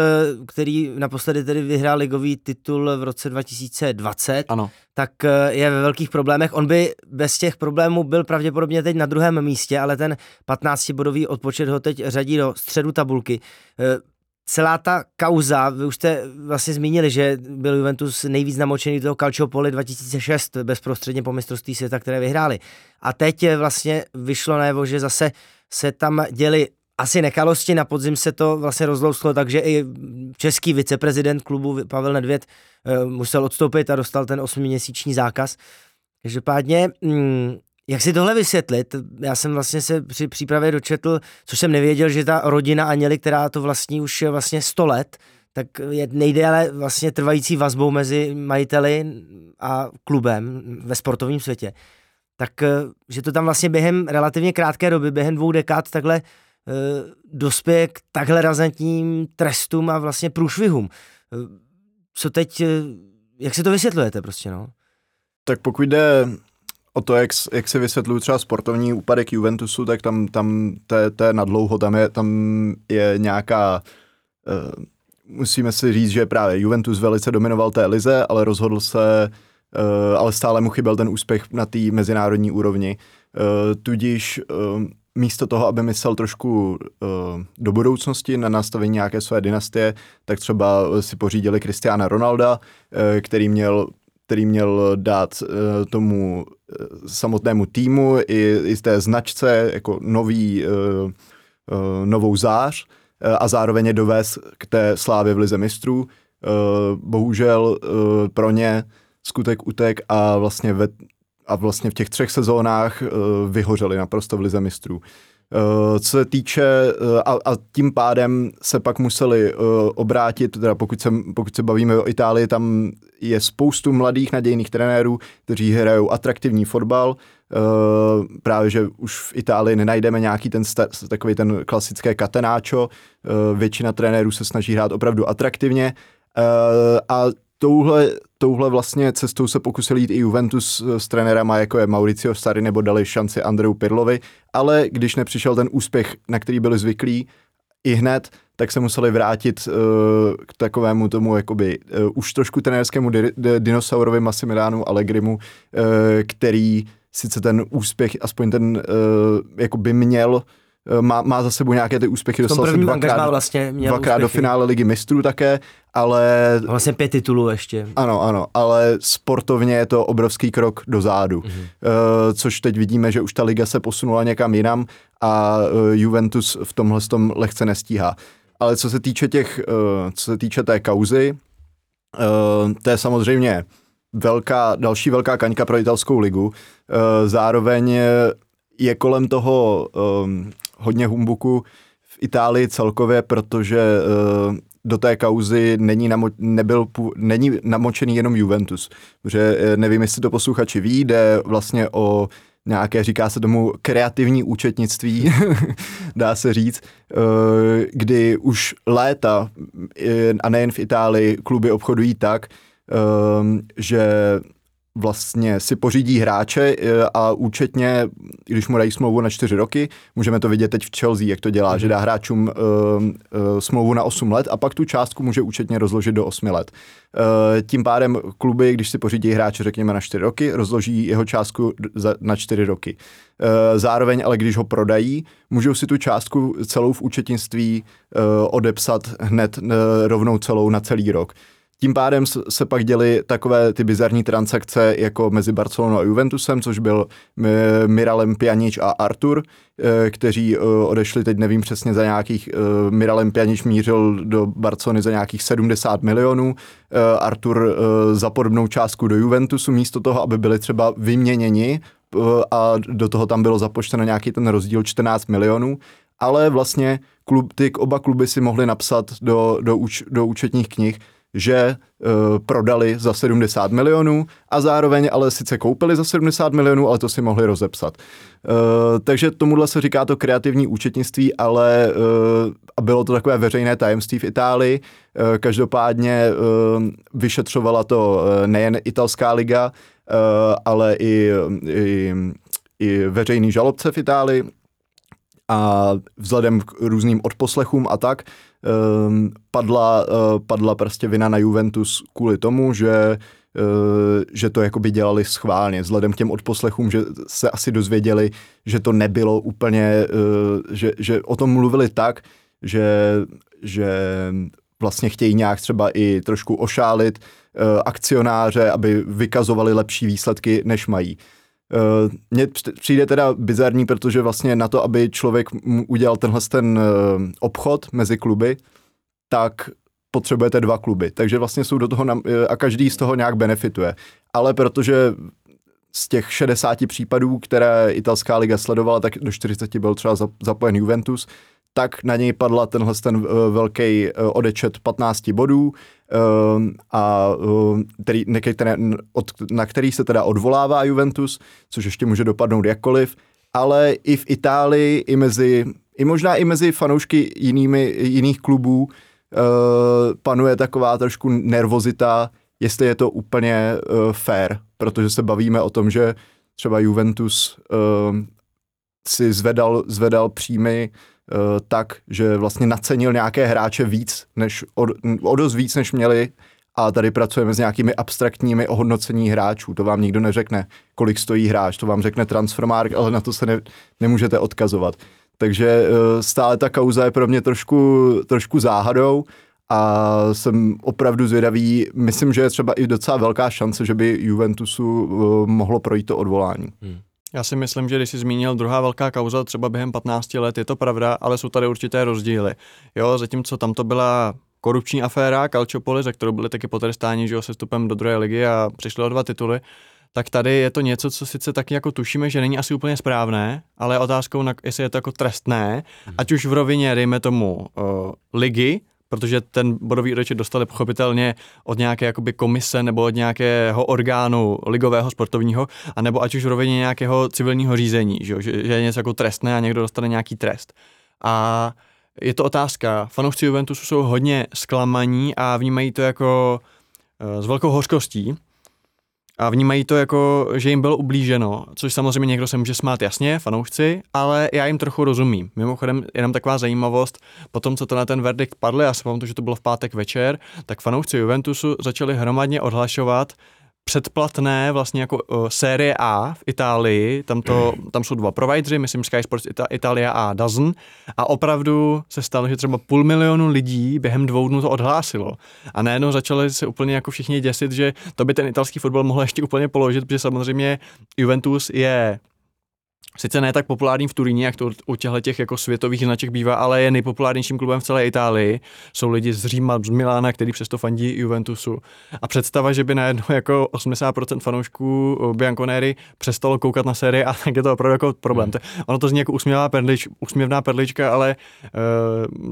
který naposledy tedy vyhrál ligový titul v roce 2020, ano, tak je ve velkých problémech. On by bez těch problémů byl pravděpodobně teď na druhém místě, ale ten 15-bodový odpočet ho teď řadí do středu tabulky. Celá ta kauza, vy už jste vlastně zmínili, že byl Juventus nejvíc namočený do toho Calciopoli 2006 bezprostředně po mistrovství světa, které vyhráli. A teď vlastně vyšlo najevo, že zase se tam děli asi nekalosti, na podzim se to vlastně rozlouslo, takže i český viceprezident klubu Pavel Nedvěd musel odstoupit a dostal ten 8měsíční zákaz. Každopádně, jak si tohle vysvětlit? Já jsem vlastně se při přípravě dočetl, což jsem nevěděl, že ta rodina Aněli, která to vlastní už vlastně 100 let, tak je nejdéle vlastně trvající vazbou mezi majiteli a klubem ve sportovním světě. Tak, že to tam vlastně během relativně krátké doby, během 2 dekád takhle dospěje k takhle razantním trestům a vlastně průšvihům. Co teď, jak si to vysvětlujete prostě, no? Tak pokud jde o to, jak se vysvětlují třeba sportovní úpadek Juventusu, tak tam to je nadlouho, tam je nějaká, musíme si říct, že právě Juventus velice dominoval té lize, ale rozhodl se, ale stále mu chyběl ten úspěch na té mezinárodní úrovni. Tudíž místo toho, aby myslel trošku do budoucnosti na nastavení nějaké své dynastie, tak třeba si pořídili Cristiana Ronalda, který měl dát tomu samotnému týmu i z té značce jako novou zář a zároveň dovést k té slávě v Lize mistrů. Bohužel pro ně skutek utek a vlastně v těch 3 sezónách vyhořeli naprosto v Lize mistrů. Co se týče, a tím pádem se pak museli obrátit, teda pokud se bavíme o Itálii, tam je spoustu mladých nadějných trenérů, kteří hrajou atraktivní fotbal, právě že už v Itálii nenajdeme nějaký takový ten klasické catenaccio, většina trenérů se snaží hrát opravdu atraktivně a touhle vlastně cestou se pokusil jít i Juventus s trenérama, jako je Mauricio Sarri, nebo dali šanci Andreu Pirlovi, ale když nepřišel ten úspěch, na který byli zvyklí i hned, tak se museli vrátit k takovému tomu jakoby už trošku trenérskému dinosaurovi Massimilianu Allegrimu, který sice ten úspěch, aspoň ten jakoby měl, má za sebou nějaké ty úspěchy, dostal se dvakrát do finále Ligy mistrů také, ale... A vlastně 5 titulů ještě. Ano, ale sportovně je to obrovský krok dozadu, což teď vidíme, že už ta liga se posunula někam jinam a Juventus v tomhle tom lehce nestíhá. Ale co se týče té kauzy, to je samozřejmě další velká kaňka pro italskou ligu, zároveň je kolem toho hodně humbuku v Itálii celkově, protože do té kauzy není namočený jenom Juventus. Protože nevím, jestli to posluchači ví, jde vlastně o nějaké, říká se tomu, kreativní účetnictví, dá se říct, kdy už léta, a nejen v Itálii, kluby obchodují tak, že vlastně si pořídí hráče a účetně, když mu dají smlouvu na 4 roky, můžeme to vidět teď v Chelsea, jak to dělá, že dá hráčům smlouvu na 8 let a pak tu částku může účetně rozložit do 8 let. Tím pádem kluby, když si pořídí hráče, řekněme na 4 roky, rozloží jeho částku na 4 roky. Zároveň, ale když ho prodají, můžou si tu částku celou v účetnictví odepsat hned rovnou celou na celý rok. Tím pádem se pak děly takové ty bizarní transakce jako mezi Barcelonou a Juventusem, což byl Miralem Pjanic a Artur, kteří odešli, teď nevím přesně za nějakých, Miralem Pjanic mířil do Barcelony za nějakých 70 milionů, Artur za podobnou částku do Juventusu, místo toho, aby byli třeba vyměněni a do toho tam bylo započteno nějaký ten rozdíl 14 milionů, ale vlastně oba kluby si mohli napsat do účetních knih, že prodali za 70 milionů a zároveň ale sice koupili za 70 milionů, ale to si mohli rozepsat. Takže tomuhle se říká to kreativní účetnictví, ale a bylo to takové veřejné tajemství v Itálii. Každopádně vyšetřovala to nejen italská liga, ale i veřejný žalobce v Itálii a vzhledem k různým odposlechům a tak, padla prostě vina na Juventus kvůli tomu, že to jakoby dělali schválně. Vzhledem k těm odposlechům, že se asi dozvěděli, že to nebylo úplně, že o tom mluvili tak, že vlastně chtějí nějak třeba i trošku ošálit akcionáře, aby vykazovali lepší výsledky, než mají. Mně přijde teda bizarní, protože vlastně na to, aby člověk udělal tenhle obchod mezi kluby, tak potřebujete 2 kluby. Takže vlastně jsou do toho a každý z toho nějak benefituje. Ale protože z těch 60 případů, které italská liga sledovala, tak do 40 byl třeba zapojen Juventus, tak na něj padla tenhle velký odečet 15 bodů, na který se teda odvolává Juventus, což ještě může dopadnout jakkoliv, ale i v Itálii, i možná mezi fanoušky jiných klubů panuje taková trošku nervozita, jestli je to úplně fair, protože se bavíme o tom, že třeba Juventus si zvedal příjmy tak, že vlastně nacenil nějaké hráče víc, než o dost víc, než měli a tady pracujeme s nějakými abstraktními ohodnocení hráčů. To vám nikdo neřekne, kolik stojí hráč, to vám řekne Transfermarkt, ale na to se nemůžete odkazovat. Takže stále ta kauza je pro mě trošku záhadou a jsem opravdu zvědavý. Myslím, že je třeba i docela velká šance, že by Juventusu mohlo projít to odvolání. Já si myslím, že když jsi zmínil druhá velká kauza, třeba během 15 let, je to pravda, ale jsou tady určité rozdíly. Jo, zatímco tam to byla korupční aféra Calciopoli, za kterou byli taky potrestáni, že jo, se vstupem do druhé ligy a přišli o 2 tituly, tak tady je to něco, co sice taky jako tušíme, že není asi úplně správné, ale je otázkou, jestli je to jako trestné, ať už v rovině, dejme tomu, ligy, protože ten bodový úroček dostali pochopitelně od nějaké jakoby komise nebo od nějakého orgánu ligového sportovního, anebo ať už v rovině nějakého civilního řízení, že je něco jako trestné a někdo dostane nějaký trest. A je to otázka. Fanoušci Juventusu jsou hodně zklamaní a vnímají to jako s velkou hořkostí a vnímají to jako, že jim bylo ublíženo, což samozřejmě někdo se může smát, jasně, fanoušci, ale já jim trochu rozumím. Mimochodem, jenom taková zajímavost, potom co to na ten verdikt padlo, já si pamatuju, že to bylo v pátek večer, tak fanoušci Juventusu začali hromadně odhlašovat předplatné vlastně jako série A v Itálii, tam jsou 2 provideři, myslím Sky Sports Italia a DAZN, a opravdu se stalo, že třeba 500 000 lidí během 2 dnů to odhlásilo. A najednou začali se úplně jako všichni děsit, že to by ten italský fotbal mohl ještě úplně položit, protože samozřejmě Juventus je sice ne tak populární v Turíně, jak to u těch jako světových značek bývá, ale je nejpopulárnějším klubem v celé Itálii. Jsou lidi z Říma, z Milána, který přesto fandí Juventusu. A představa, že by najednou jako 80% fanoušků Bianconeri přestalo koukat na série, a tak je to opravdu jako problém. Ono to zní jako úsměvná perlička, ale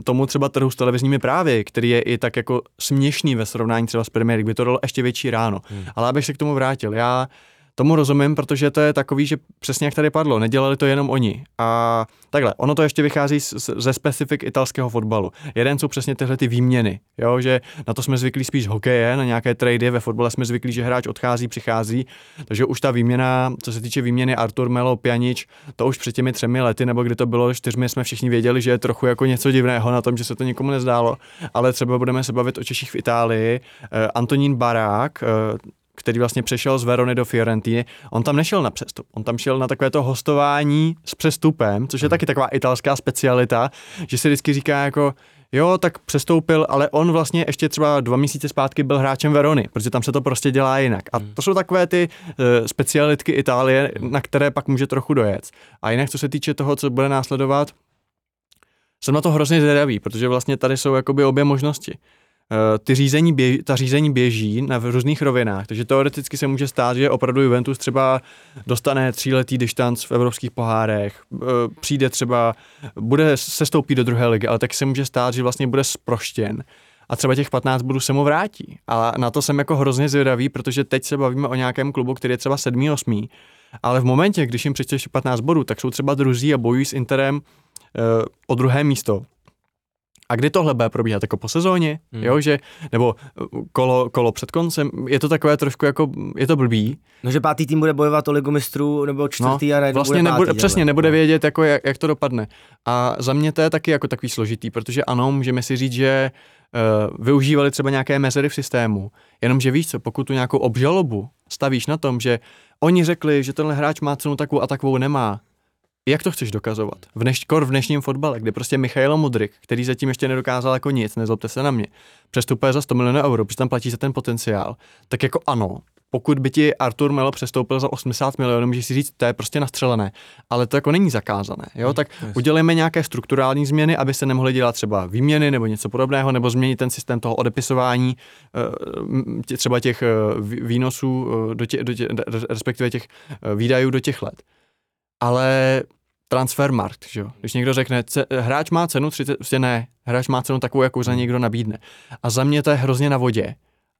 tomu třeba trhu s televizními právy, který je i tak jako směšný ve srovnání třeba s Premier League, by to dalo ještě větší ráno. Ale abych se k tomu vrátil, já tomu rozumím, protože to je takový, že přesně jak tady padlo, nedělali to jenom oni. A takhle, ono to ještě vychází ze specifik italského fotbalu. Jeden jsou přesně tyhle ty výměny, jo, že na to jsme zvyklí spíš z hokeje, na nějaké trady, ve fotbale jsme zvyklí, že hráč odchází, přichází, takže už ta výměna, co se týče výměny Artur Melo, Pjanič, to už před těmi 3 lety, nebo kdy to bylo 4, jsme všichni věděli, že je trochu jako něco divného na tom, že se to nikomu nezdálo, ale třeba budeme se bavit o Češích v Itálii, Antonín Barák, který vlastně přešel z Verony do Fiorentiny, on tam nešel na přestup, on tam šel na takové to hostování s přestupem, což je taky taková italská specialita, že se vždycky říká jako, jo, tak přestoupil, ale on vlastně ještě třeba 2 měsíce zpátky byl hráčem Verony, protože tam se to prostě dělá jinak. A to jsou takové ty specialitky Itálie, na které pak může trochu dojet. A jinak, co se týče toho, co bude následovat, jsem na to hrozně zvědavý, protože vlastně tady jsou jakoby obě možnosti. Ta řízení běží na různých rovinách, takže teoreticky se může stát, že opravdu Juventus třeba dostane 3letý distanc v evropských pohárech, přijde třeba, bude se stoupit do druhé ligy, ale taky se může stát, že vlastně bude zproštěn a třeba těch 15 bodů se mu vrátí. A na to jsem jako hrozně zvědavý, protože teď se bavíme o nějakém klubu, který je třeba 7., 8, ale v momentě, když jim přičteš 15 bodů, tak jsou třeba druzí a bojují s Interem o 2. místo. A kdy tohle bude probíhat? Jako po sezóně? Jo, že, nebo kolo před koncem? Je to takové trošku jako, je to blbý. No, že 5. tým bude bojovat o Ligu mistrů, nebo 4. No, a vlastně bude 5. Přesně, nebude vědět, jako jak to dopadne. A za mě to je taky jako takový složitý, protože ano, můžeme si říct, že využívali třeba nějaké mezery v systému. Jenomže víš co, pokud tu nějakou obžalobu stavíš na tom, že oni řekli, že tenhle hráč má cenu takovou a takovou nemá, jak to chceš dokazovat? V dnešním fotbale, kde prostě Michailo Mudryk, který zatím ještě nedokázal jako nic, nezlobte se na mě, přestupuje za 100 milionů euro, protože tam platí za ten potenciál, tak jako ano, pokud by ti Artur Melo přestoupil za 80 milionů, můžeš si říct, to je prostě nastřelené, ale to jako není zakázané, jo? Tak udělejme nějaké strukturální změny, aby se nemohly dělat třeba výměny nebo něco podobného, nebo změnit ten systém toho odepisování třeba těch výnosů, respektive těch výdajů do těch let. Ale Transfermarkt, že jo? Když někdo řekne, hráč má cenu 30, ne, hráč má cenu takovou, jakou za někdo nabídne. A za mě to je hrozně na vodě.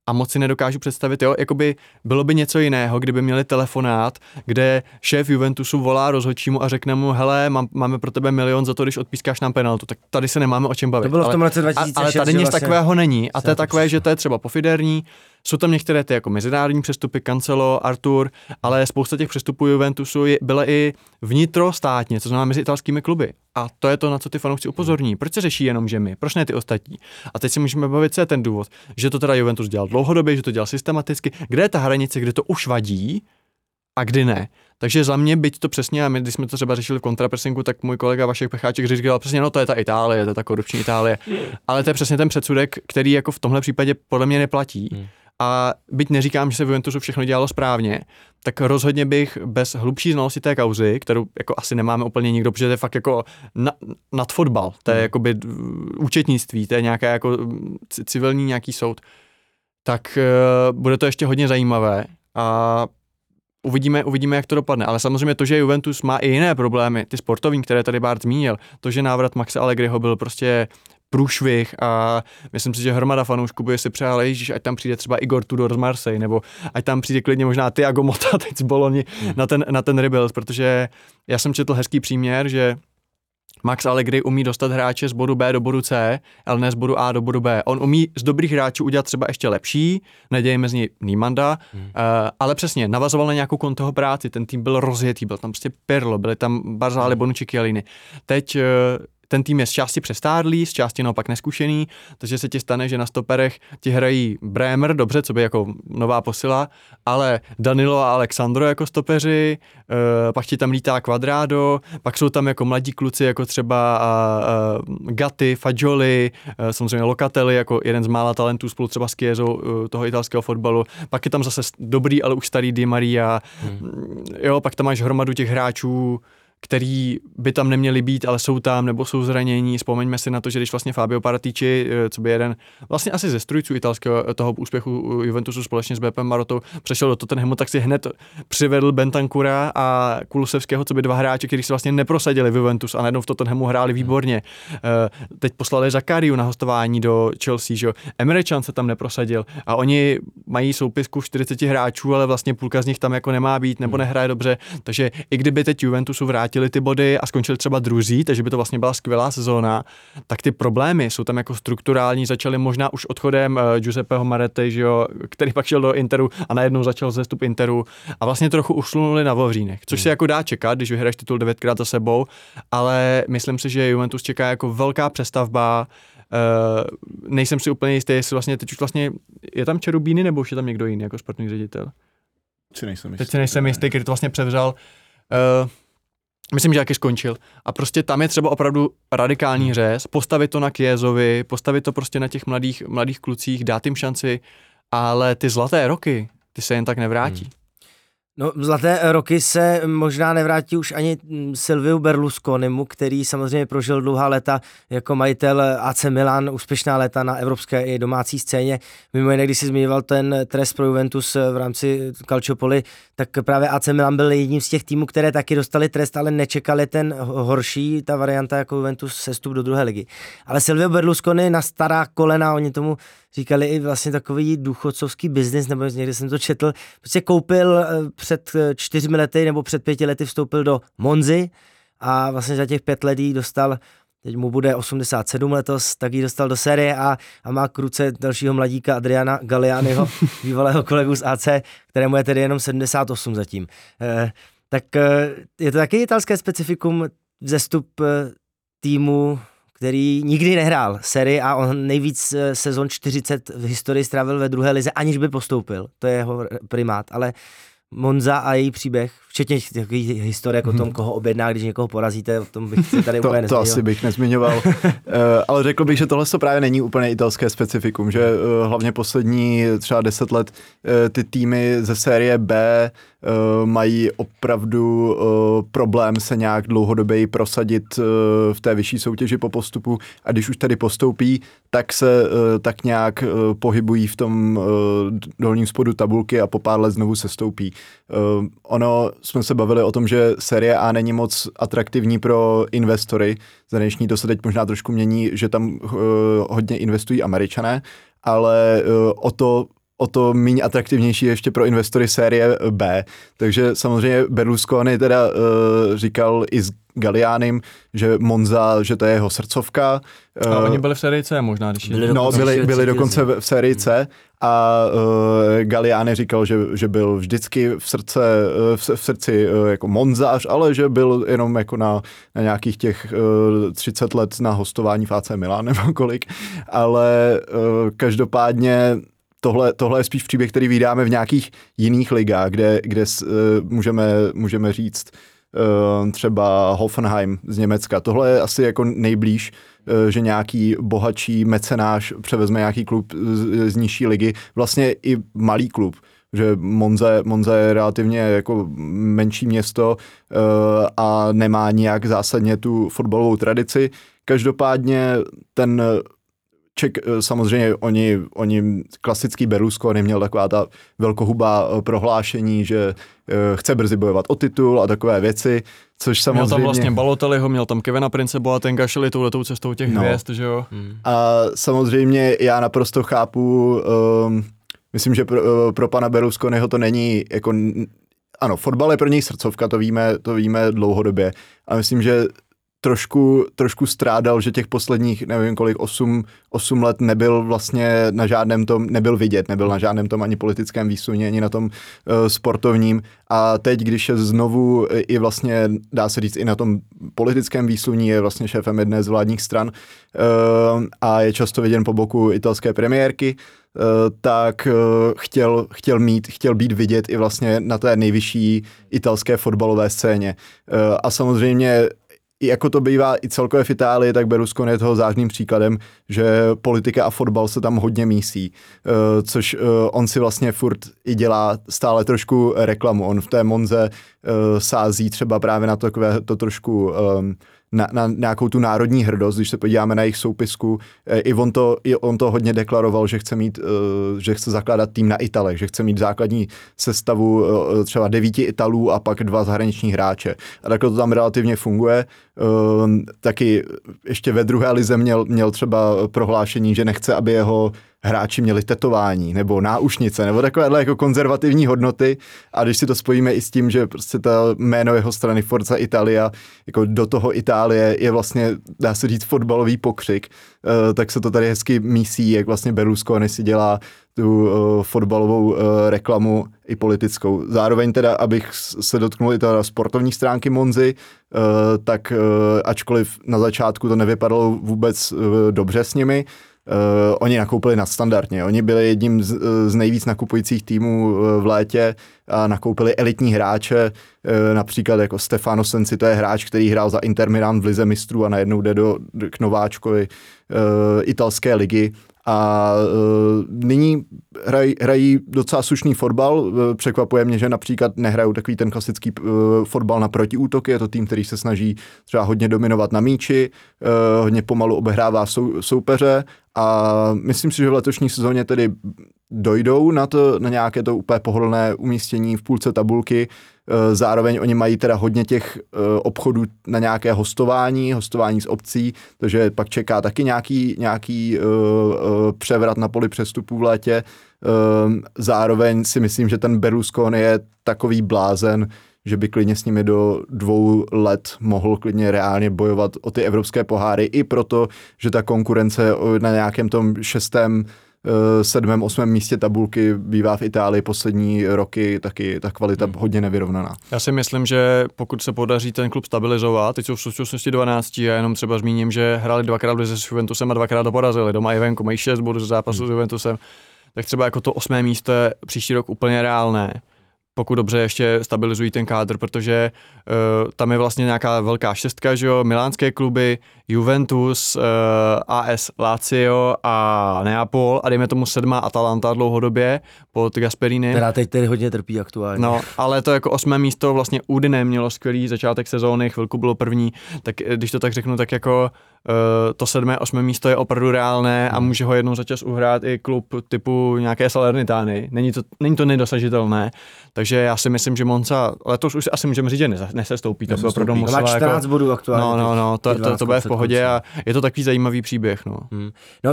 A moc si nedokážu představit, jo, jakoby bylo by něco jiného, kdyby měli telefonát, kde šéf Juventusu volá rozhodčímu a řekne mu, hele, máme pro tebe 1 milion za to, když odpískáš nám penaltu, tak tady se nemáme o čem bavit. To bylo v tom roce 2006. Ale tady nic vlastně takového není. A to je takové, že to je třeba pofiderní, Jsou tam některé ty jako mezinárodní přestupy, Cancelo, Artur, ale spousta těch přestupů Juventusu byla i vnitrostátně, co znamená mezi italskými kluby. A to je to, na co ty fanoušci upozorní. Proč se řeší jenom že my? Proč ne ty ostatní? A teď si můžeme bavit, co je ten důvod, že to teda Juventus dělal dlouhodobě, že to dělal systematicky. Kde je ta hranice, kde to už vadí a kdy ne? Takže za mě, byť to přesně, a my, když jsme to třeba řešili v Kontrapresinku, tak můj kolega Vašek Pecháček říkal přesně, no to je ta Itálie, to je ta korupční Itálie. Ale to je přesně ten předsudek, který jako v tomhle případě podle mě neplatí. A byť neříkám, že se v Juventusu všechno dělalo správně, tak rozhodně bych bez hlubší znalosti té kauzy, kterou jako asi nemáme úplně nikdo, protože to je fakt jako nad fotbal, to je jakoby účetnictví, to je nějaké jako civilní nějaký soud, tak bude to ještě hodně zajímavé a uvidíme, jak to dopadne. Ale samozřejmě to, že Juventus má i jiné problémy, ty sportovní, které tady Bart zmínil, to, že návrat Maxe Allegriho byl prostě průšvih a myslím si, že hromada fanoušků by si přála, ježíš, ať tam přijde třeba Igor Tudor z Marseille, nebo ať tam přijde klidně možná Thiago Motta teď z Bologny na ten Rebels, protože já jsem četl hezký příměr, že Max Allegri umí dostat hráče z bodu B do bodu C, ale ne z bodu A do bodu B. On umí z dobrých hráčů udělat třeba ještě lepší, nedějme z něj Niemanda, ale přesně, navazoval na nějakou konto práci, ten tým byl rozjetý, byl tam prostě Pirlo, byli tam Barzali, Bonucci, Chiellini. Teď ten tým je z části přestárlý, z části naopak neskušený, takže se ti stane, že na stoperech ti hrají Bremer, dobře, co by jako nová posila, ale Danilo a Alexandro jako stopeři, pak ti tam lítá Quadrado, pak jsou tam jako mladí kluci, jako třeba Gatti, Fagioli, samozřejmě Locatelli, jako jeden z mála talentů spolu třeba s Chiesou toho italského fotbalu, pak je tam zase dobrý, ale už starý Di Maria, jo, pak tam máš hromadu těch hráčů, který by tam neměli být, ale jsou tam, nebo jsou zranění. Vzpomeňme si na to, že když vlastně Fabio Paratici, co by jeden vlastně asi ze strujců italského toho úspěchu Juventusu společně s BPM Marotou přešel do Tottenhamu, tak si hned přivedl Bentancura a Kulusevského, co by dva hráče, kteří se vlastně neprosadili v Juventus a najednou v Tottenhamu hráli výborně. Teď poslali Zakariu na hostování do Chelsea, že Emre Can se tam neprosadil a oni mají soupisku 40 hráčů, ale vlastně půlka z nich tam jako nemá být nebo nehraje dobře, takže i kdyby teď Juventusu vrátili ty body a skončili třeba druzí, takže by to vlastně byla skvělá sezóna, tak ty problémy jsou tam jako strukturální, začaly možná už odchodem Giuseppeho Marety, že jo, který pak šel do Interu a najednou začal zestup Interu a vlastně trochu ušlunuli na vavřínech, což se jako dá čekat, když vyhraješ titul 9krát za sebou, ale myslím si, že Juventus čeká jako velká přestavba. Nejsem si úplně jistý, jestli vlastně teď už vlastně je tam Cherubini nebo už je tam někdo jiný jako sportovní ředitel. Teď si nejsem jistý, který to vlastně převzal. Myslím, že taky skončil. A prostě tam je třeba opravdu radikální řez, postavit to na Chiesovi, postavit to prostě na těch mladých klucích, dát jim šanci, ale ty zlaté roky, ty se jen tak nevrátí. No, zlaté roky se možná nevrátí už ani Silviu Berlusconimu, který samozřejmě prožil dlouhá léta jako majitel AC Milan, úspěšná léta na evropské i domácí scéně. Mimo jiné, když si zmiňoval ten trest pro Juventus v rámci Calciopoli, tak právě AC Milan byl jedním z těch týmů, které taky dostali trest, ale nečekali ten horší, ta varianta jako Juventus sestup do druhé ligy. Ale Silvio Berlusconi na stará kolena, oni tomu říkali i vlastně takový důchodcovský biznis, nebo někde jsem to četl, prostě koupil před 4 lety nebo před 5 lety vstoupil do Monzy a vlastně za těch 5 let jí dostal, teď mu bude 87 letos, tak jí dostal do série a má k ruce dalšího mladíka Adriana Gallianiho, bývalého kolegu z AC, kterému je tedy jenom 78 zatím. Tak je to taky italské specifikum vzestup týmu, který nikdy nehrál série a on nejvíc sezon 40 v historii strávil ve druhé lize, aniž by postoupil. To je jeho primát, ale Monza a její příběh, včetně takových historiek o tom, koho objedná, když někoho porazíte, o tom bych se tady úplně nezmiňoval. To asi bych nezmiňoval, ale řekl bych, že tohle to právě není úplně italské specifikum, že hlavně poslední třeba 10 let ty týmy ze série B mají opravdu problém se nějak dlouhodobě prosadit v té vyšší soutěži po postupu a když už tady postoupí, tak se tak nějak pohybují v tom dolním spodu tabulky a po pár let znovu sestoupí. Ono, jsme se bavili o tom, že série A není moc atraktivní pro investory. Za dnešní to se teď možná trošku mění, že tam hodně investují Američané, ale o to o to méně atraktivnější ještě pro investory série B. Takže samozřejmě Berlusconi teda říkal i s Gallianim, že Monza, že to je jeho srdcovka. A oni byli v sérii C možná, když byli dokonce v sérii C a Galliani říkal, že byl vždycky v srdci jako Monza až, ale že byl jenom jako na nějakých těch 30 let na hostování v AC Milan nebo kolik, ale každopádně Tohle je spíš příběh, který vydáme v nějakých jiných ligách, kde můžeme říct třeba Hoffenheim z Německa. Tohle je asi jako nejblíž, že nějaký bohatší mecenáš převezme nějaký klub z nižší ligy. Vlastně i malý klub, že Monza je relativně jako menší město a nemá nijak zásadně tu fotbalovou tradici. Každopádně ten samozřejmě oni klasický Berlusconi měl taková ta velkohubá prohlášení, že chce brzy bojovat o titul a takové věci, což samozřejmě... Měl tam vlastně Balotelliho, měl tam Kevina Prince Boatenga, šli touhletou cestou těch hvězd, že jo? A samozřejmě já naprosto chápu, myslím, že pro pana Berlusconiho to není jako... Ano, fotbal je pro něj srdcovka, to víme dlouhodobě a myslím, že trošku strádal, že těch posledních, nevím kolik, 8 let nebyl vlastně na žádném tom, nebyl vidět, nebyl na žádném tom ani politickém výsuně, ani na tom sportovním. A teď, když je znovu i vlastně, dá se říct, i na tom politickém výsuní, je vlastně šéfem jedné z vládních stran a je často viděn po boku italské premiérky, tak chtěl být vidět i vlastně na té nejvyšší italské fotbalové scéně. A samozřejmě jako to bývá i celkově v Itálii, tak Berlusconi je toho zářným příkladem, že politika a fotbal se tam hodně mísí, což on si vlastně furt i dělá stále trošku reklamu. On v té Monze sází třeba právě na takové to trošku... Na nějakou tu národní hrdost, když se podíváme na jejich soupisku. I on to hodně deklaroval, že chce mít, že chce zakládat tým na Italech, že chce mít základní sestavu třeba 9 Italů a pak 2 zahraniční hráče. A takhle to tam relativně funguje. Taky ještě ve druhé lize měl třeba prohlášení, že nechce, aby jeho hráči měli tetování nebo náušnice nebo takovéhle jako konzervativní hodnoty, a když si to spojíme i s tím, že prostě ta jméno jeho strany Forza Italia, jako do toho Itálie je vlastně, dá se říct, fotbalový pokřik, tak se to tady hezky mísí, jak vlastně Berlusconi si dělá tu fotbalovou reklamu i politickou. Zároveň teda, abych se dotknul i teda sportovní stránky Monzy, tak ačkoliv na začátku to nevypadalo vůbec dobře s nimi, oni nakoupili nadstandardně. Oni byli jedním z nejvíc nakupujících týmů v létě a nakoupili elitní hráče, například jako Stefano Sensi, to je hráč, který hrál za Inter Milan v Lize mistrů a najednou jde k nováčkovi italské ligy. A nyní hrají docela slušný fotbal. Překvapuje mě, že například nehrajou takový ten klasický fotbal na protiútoky. Je to tým, který se snaží třeba hodně dominovat na míči, hodně pomalu obehrává soupeře a myslím si, že v letošní sezóně tedy dojdou na nějaké to úplně pohodlné umístění v půlce tabulky. Zároveň oni mají teda hodně těch obchodů na nějaké hostování z obcí, takže pak čeká taky nějaký převrat na poli přestupů v létě. Zároveň si myslím, že ten Berlusconi je takový blázen, že by klidně s nimi do 2 let mohl klidně reálně bojovat o ty evropské poháry, i proto, že ta konkurence na nějakém tom 7., 8. místě tabulky bývá v Itálii poslední roky taky ta kvalita hodně nevyrovnaná. Já si myslím, že pokud se podaří ten klub stabilizovat, teď jsou v současnosti 12, já jenom třeba zmíním, že hráli 2krát s Juventusem a 2krát to porazili, doma i venku, mají 6 bodů ze zápasu s Juventusem, tak třeba jako to 8. místo je příští rok úplně reálné, pokud dobře ještě stabilizují ten kádr, protože tam je vlastně nějaká velká 6, že jo, milánské kluby, Juventus, AS Lazio a Neapol a dejme tomu 7. Atalanta dlouhodobě pod Gasperini. Která teď hodně trpí aktuálně. No, ale to jako 8. místo vlastně Udine mělo skvělý začátek sezóny, chvilku bylo první, tak když to tak řeknu, tak jako to 7., 8. místo je opravdu reálné a může ho jednou za čas uhrát i klub typu nějaké Salernitány. Není to nedosažitelné, tak Takže já si myslím, že Monza letos už asi můžeme říct, že nesestoupí. To bylo pro Domoslava. Má 14 bodů aktuálně. No, to bude v pohodě a je to takový zajímavý příběh. No,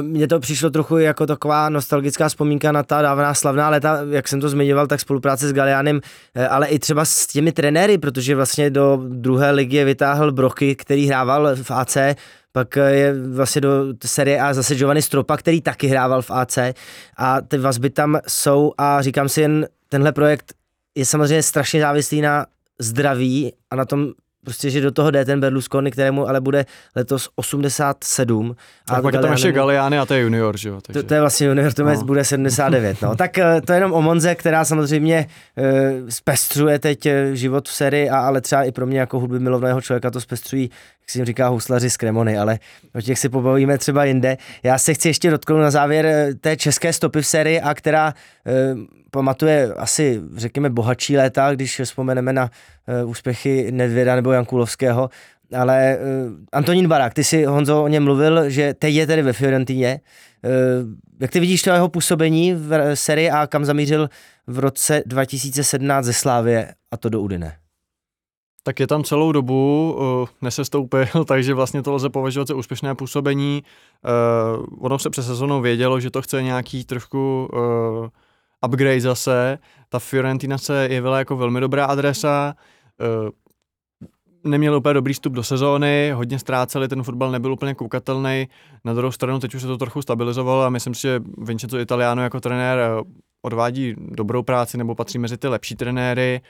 mně to přišlo trochu jako taková nostalgická vzpomínka na ta dávná slavná léta, jak jsem to zmiňoval, tak spolupráce s Galianem, ale i třeba s těmi trenéry, protože vlastně do druhé ligy vytáhl Broky, který hrával v AC, pak je vlastně do série A zase Giovanni Stropa, který taky hrával v AC a ty vazby tam jsou a říkám si jen, tenhle projekt je samozřejmě strašně závislý na zdraví a na tom prostě, že do toho jde ten Berlusconi, kterému ale bude letos 87. A pak je tam ještě Galiani a to je junior, že jo? Takže... To je vlastně junior, to bude 79. No. Tak to je jenom o Monze, která samozřejmě zpestřuje teď život v sérii, ale třeba i pro mě jako hudby milovného člověka to zpestřují, jak se jim říká, houslaři z Kremony, ale o těch si pobavíme třeba jinde. Já se chci ještě dotknout na závěr té české stopy v sérii A, která... pamatuje asi, řekněme, bohatší léta, když vzpomeneme na úspěchy Nedvěda nebo Jankulovského, ale Antonín Barák, ty si, Honzo, o něm mluvil, že teď je tedy ve Fiorentině. Jak ty vidíš to jeho působení v sérii A, kam zamířil v roce 2017 ze Slávie a to do Udine? Tak je tam celou dobu, nesestoupil, takže vlastně to lze považovat za úspěšné působení. Ono se přes sezónou vědělo, že to chce nějaký trošku... upgrade zase, ta Fiorentina se jevila jako velmi dobrá adresa, neměl úplně dobrý vstup do sezóny, hodně ztráceli, ten fotbal nebyl úplně koukatelný, na druhou stranu teď už se to trochu stabilizovalo a myslím si, že Vincenzo Italiano jako trenér odvádí dobrou práci nebo patří mezi ty lepší trenéry.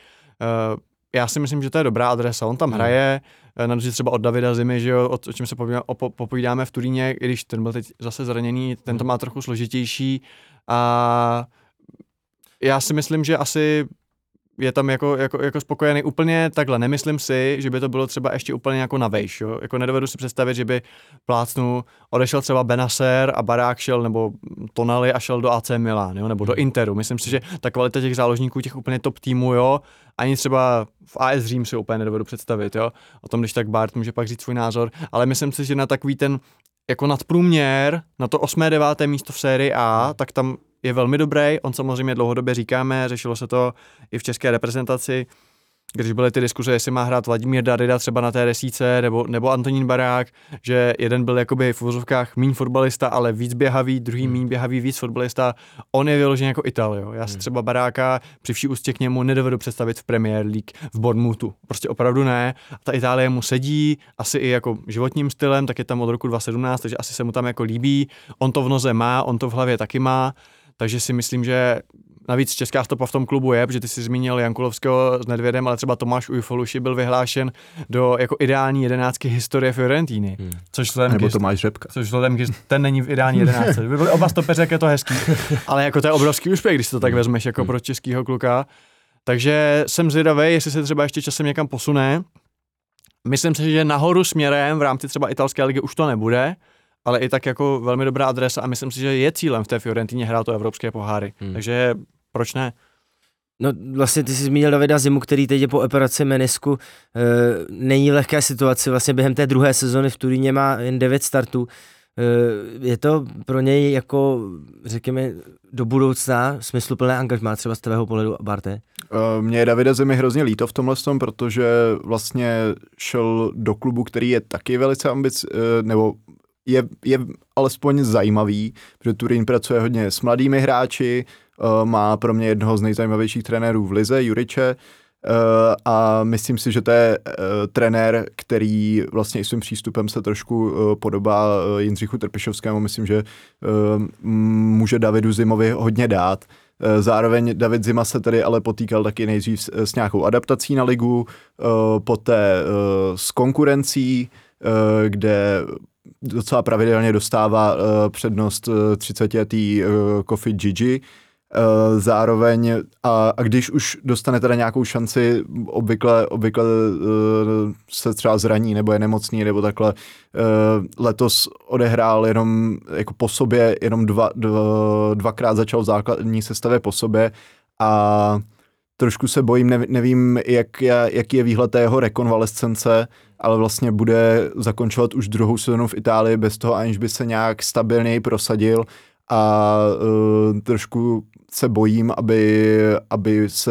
Já si myslím, že to je dobrá adresa, on tam hraje, na rozdíl třeba od Davida Zimy, že jo, o čem se popovídáme v Turíně, i když ten byl teď zase zraněný, ten to má trochu složitější a já si myslím, že asi je tam jako spokojený úplně takhle. Nemyslím si, že by to bylo třeba ještě úplně jako na vejš, jo? Jako nedovedu si představit, že by plácnu odešel třeba Benacer a Barák šel, nebo Tonali a šel do AC Milan, jo? Nebo do Interu. Myslím si, že ta kvalita těch záložníků, těch úplně top týmů, jo, ani třeba v AS Řím si úplně nedovedu představit, jo? O tom, když tak Bart může pak říct svůj názor, ale myslím si, že na takový ten jako nadprůměr, na to 8. 9. místo v sérii A, tak tam je velmi dobrý, on samozřejmě dlouhodobě říkáme, řešilo se to i v české reprezentaci, když byly ty diskuze, jestli má hrát Vladimír Darida třeba na té desíce, nebo Antonín Barák, že jeden byl jakoby v uvozovkách míň fotbalista, ale víc běhavý, druhý míň běhavý, víc fotbalista, on je vyložený jako Ital, jo. Já si třeba Baráka při vší úctě k němu nedovedu představit v Premier League, v Bournemouthu, prostě opravdu ne. Ta Itálie mu sedí, asi i jako životním stylem, tak je tam od roku 2017, takže asi se mu tam jako líbí, on to v noze má, on to v hlavě taky má. Takže si myslím, že navíc česká stopa v tom klubu je, protože ty jsi zmínil Jankulovského s Nedvědem, ale třeba Tomáš Ujfoluši byl vyhlášen do jako ideální jedenáctky historie Fiorentiny. Což nebo Tomáš Řepka. Což ten není v ideální jedenáctce. By byly oba stopeře, jak je to hezký. Ale jako to je obrovský úspěch, když si to tak vezmeš jako pro českýho kluka. Takže jsem zvědavý, jestli se třeba ještě časem někam posune. Myslím si, že nahoru směrem v rámci třeba italské ligy už to nebude, ale i tak jako velmi dobrá adresa a myslím si, že je cílem v té Fiorentině hrát o evropské poháry. Takže proč ne? No vlastně ty jsi zmínil Davida Zimu, který teď je po operaci menisku. Není v lehké situaci, vlastně během té druhé sezony v Turíně má jen 9 startů. Je to pro něj jako, řekněme, do budoucna smysluplné angažmá třeba z tvého pohledu, Barte? Mně je Davida Zimy hrozně líto v tomhle tom, protože vlastně šel do klubu, který je taky velice nebo je alespoň zajímavý, protože Turín pracuje hodně s mladými hráči, má pro mě jednoho z nejzajímavějších trenérů v lize, Juriče, a myslím si, že to je trenér, který vlastně i svým přístupem se trošku podobá Jindřichu Trpišovskému, myslím, že může Davidu Zimovi hodně dát. Zároveň David Zima se tedy ale potýkal taky nejdřív s nějakou adaptací na ligu, poté s konkurencí, kde docela pravidelně dostává přednost 30letý Kofi Gigi. Zároveň a když už dostane teda nějakou šanci, obvykle se třeba zraní nebo je nemocný nebo takhle. Letos odehrál jenom jako po sobě, jenom dvakrát začal v základní sestavě po sobě a trošku se bojím, nevím, jaký je výhled jeho rekonvalescence, ale vlastně bude zakončovat už druhou sezonu v Itálii bez toho, aniž by se nějak stabilněji prosadil a trošku se bojím, aby se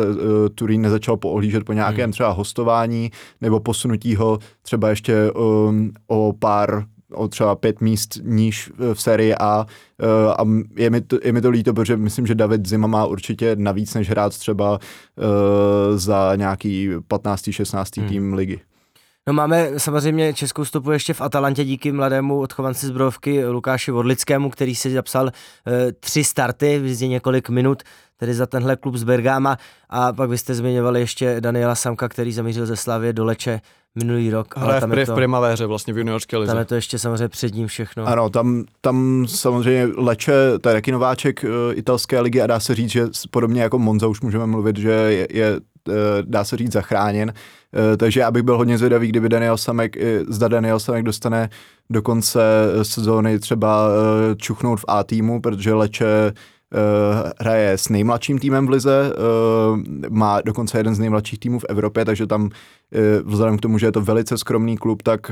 Turín nezačal poohlížet po nějakém třeba hostování nebo posunutí ho třeba ještě o třeba 5 míst níž v sérii A, a je mi to líto, protože myslím, že David Zima má určitě navíc, než hrát třeba za nějaký 15. 16. tým ligy. No, máme samozřejmě českou stopu ještě v Atalantě díky mladému odchovanci Zbrojovky Lukáši Vodlickému, který si zapsal 3 starty, vždy několik minut, tedy za tenhle klub z Bergama, a pak vy jste zmiňovali ještě Daniela Samka, který zamířil ze Slavie do Leče minulý rok. Ale tam je to v primavéře, vlastně v juniorské lize. Tam je to ještě samozřejmě před ním všechno. Ano, tam samozřejmě Leče, to je taky nováček italské ligy a dá se říct, že podobně jako Monza už můžeme mluvit, že je dá se říct zachráněn. Takže já bych byl hodně zvědavý, kdyby Daniel Samek dostane do konce sezóny třeba čuchnout v A týmu, protože Leče hraje s nejmladším týmem v lize, má dokonce jeden z nejmladších týmů v Evropě, takže tam vzhledem k tomu, že je to velice skromný klub, tak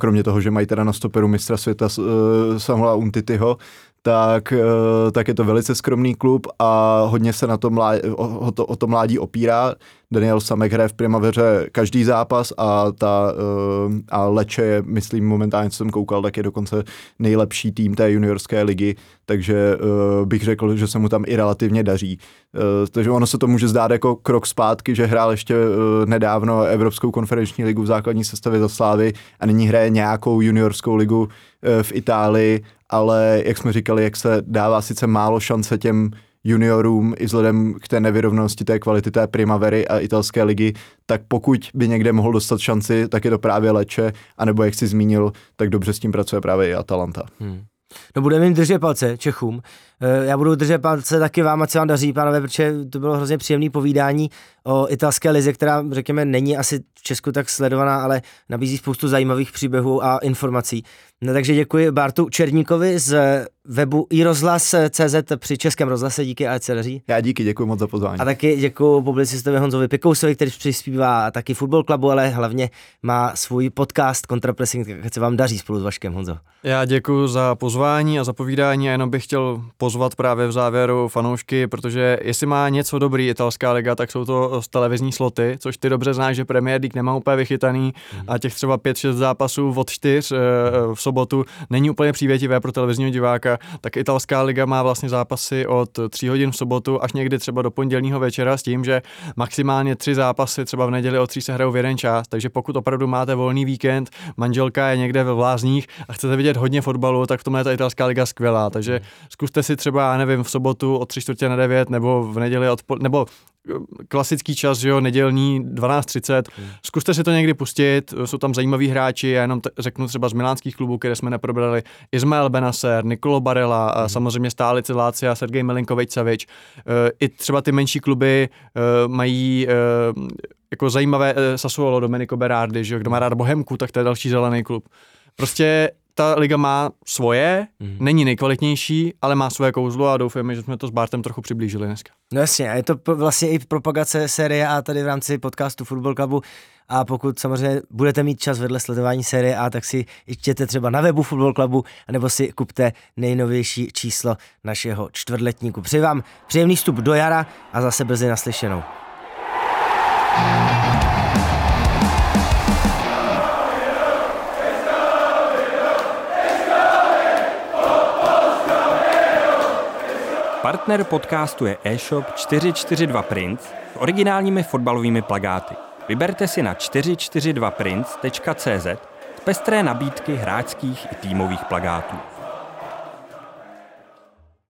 kromě toho, že mají teda na stoperu mistra světa Samuela Umtitiho, tak je to velice skromný klub a hodně se na to o to mládí opírá. Daniel Samek hraje v primaveře každý zápas a Leče je, myslím, momentálně, co jsem koukal, tak je dokonce nejlepší tým té juniorské ligy, takže bych řekl, že se mu tam i relativně daří. Takže ono se to může zdát jako krok zpátky, že hrál ještě nedávno Evropskou konferenční ligu v základní sestavě za Slávy a nyní hraje nějakou juniorskou ligu v Itálii, ale jak jsme říkali, jak se dává sice málo šance těm juniorům i vzhledem k té nevyrovnosti té kvality té primavery a italské ligy, tak pokud by někde mohl dostat šanci, tak je to právě Leče, anebo jak jsi zmínil, tak dobře s tím pracuje právě i Atalanta. No, budeme jim držet palce, Čechům. Já budu držet palce taky vám, ať se vám daří, pánové, protože to bylo hrozně příjemné povídání o italské lize, která, řekněme, není asi v Česku tak sledovaná, ale nabízí spoustu zajímavých příběhů a informací. No, takže děkuji Bartu Černíkovi z webu iRozhlas.cz při Českém rozhlase, díky, ať se daří. Já díky, děkuji moc za pozvání. A taky děkuji publicistovi Honzovi Pikousovi, který přispívá taky Football Klubu, ale hlavně má svůj podcast Kontrapresinko, ať se vám daří spolu s Vaškem, Honzo. Já děkuji za pozvání a za povídání a jenom bych chtěl pozvat právě v závěru fanoušky, protože jestli má něco dobrý italská liga, tak jsou to televizní sloty, což ty dobře znáš, že Premier League nemá úplně vychytaný a těch třeba 5-6 zápasů od 4 v sobotu není úplně přívětivé pro televizního diváka, tak italská liga má vlastně zápasy od 3 hodin v sobotu až někdy třeba do pondělního večera s tím, že maximálně 3 zápasy třeba v neděli od 3 se hrajou v jeden čas, takže pokud opravdu máte volný víkend, manželka je někde ve Vlázních a chcete vidět hodně fotbalu, tak v tomhle je ta italská liga skvělá, takže zkuste si třeba, já nevím, v sobotu od 3:45 nebo v neděli nebo klasický čas, že jo, nedělní 12:30. Zkuste si to někdy pustit, jsou tam zajímaví hráči, já jenom řeknu třeba z milánských klubů, které jsme neprobrali, Ismael Benacer, Nicolo Barella, a samozřejmě stálice Lazia, Sergej Milinkovič-Savič. I třeba ty menší kluby mají jako zajímavé Sassuolo, Domenico Berardi, že jo, kdo má rád Bohemku, tak to je další zelený klub. Prostě ta liga má svoje, není nejkvalitnější, ale má svoje kouzlo a doufujeme, že jsme to s Bartem trochu přiblížili dneska. No jasně, je to vlastně i propagace série A tady v rámci podcastu Football Clubu. A pokud samozřejmě budete mít čas vedle sledování série A, tak si čtěte třeba na webu Football Clubu, anebo si kupte nejnovější číslo našeho čtvrtletníku. Přeji vám příjemný vstup do jara a zase brzy naslyšenou. Partner podcastu je e-shop 442prince s originálními fotbalovými plakáty. Vyberte si na 442prince.cz z pestré nabídky hráčských i týmových plakátů.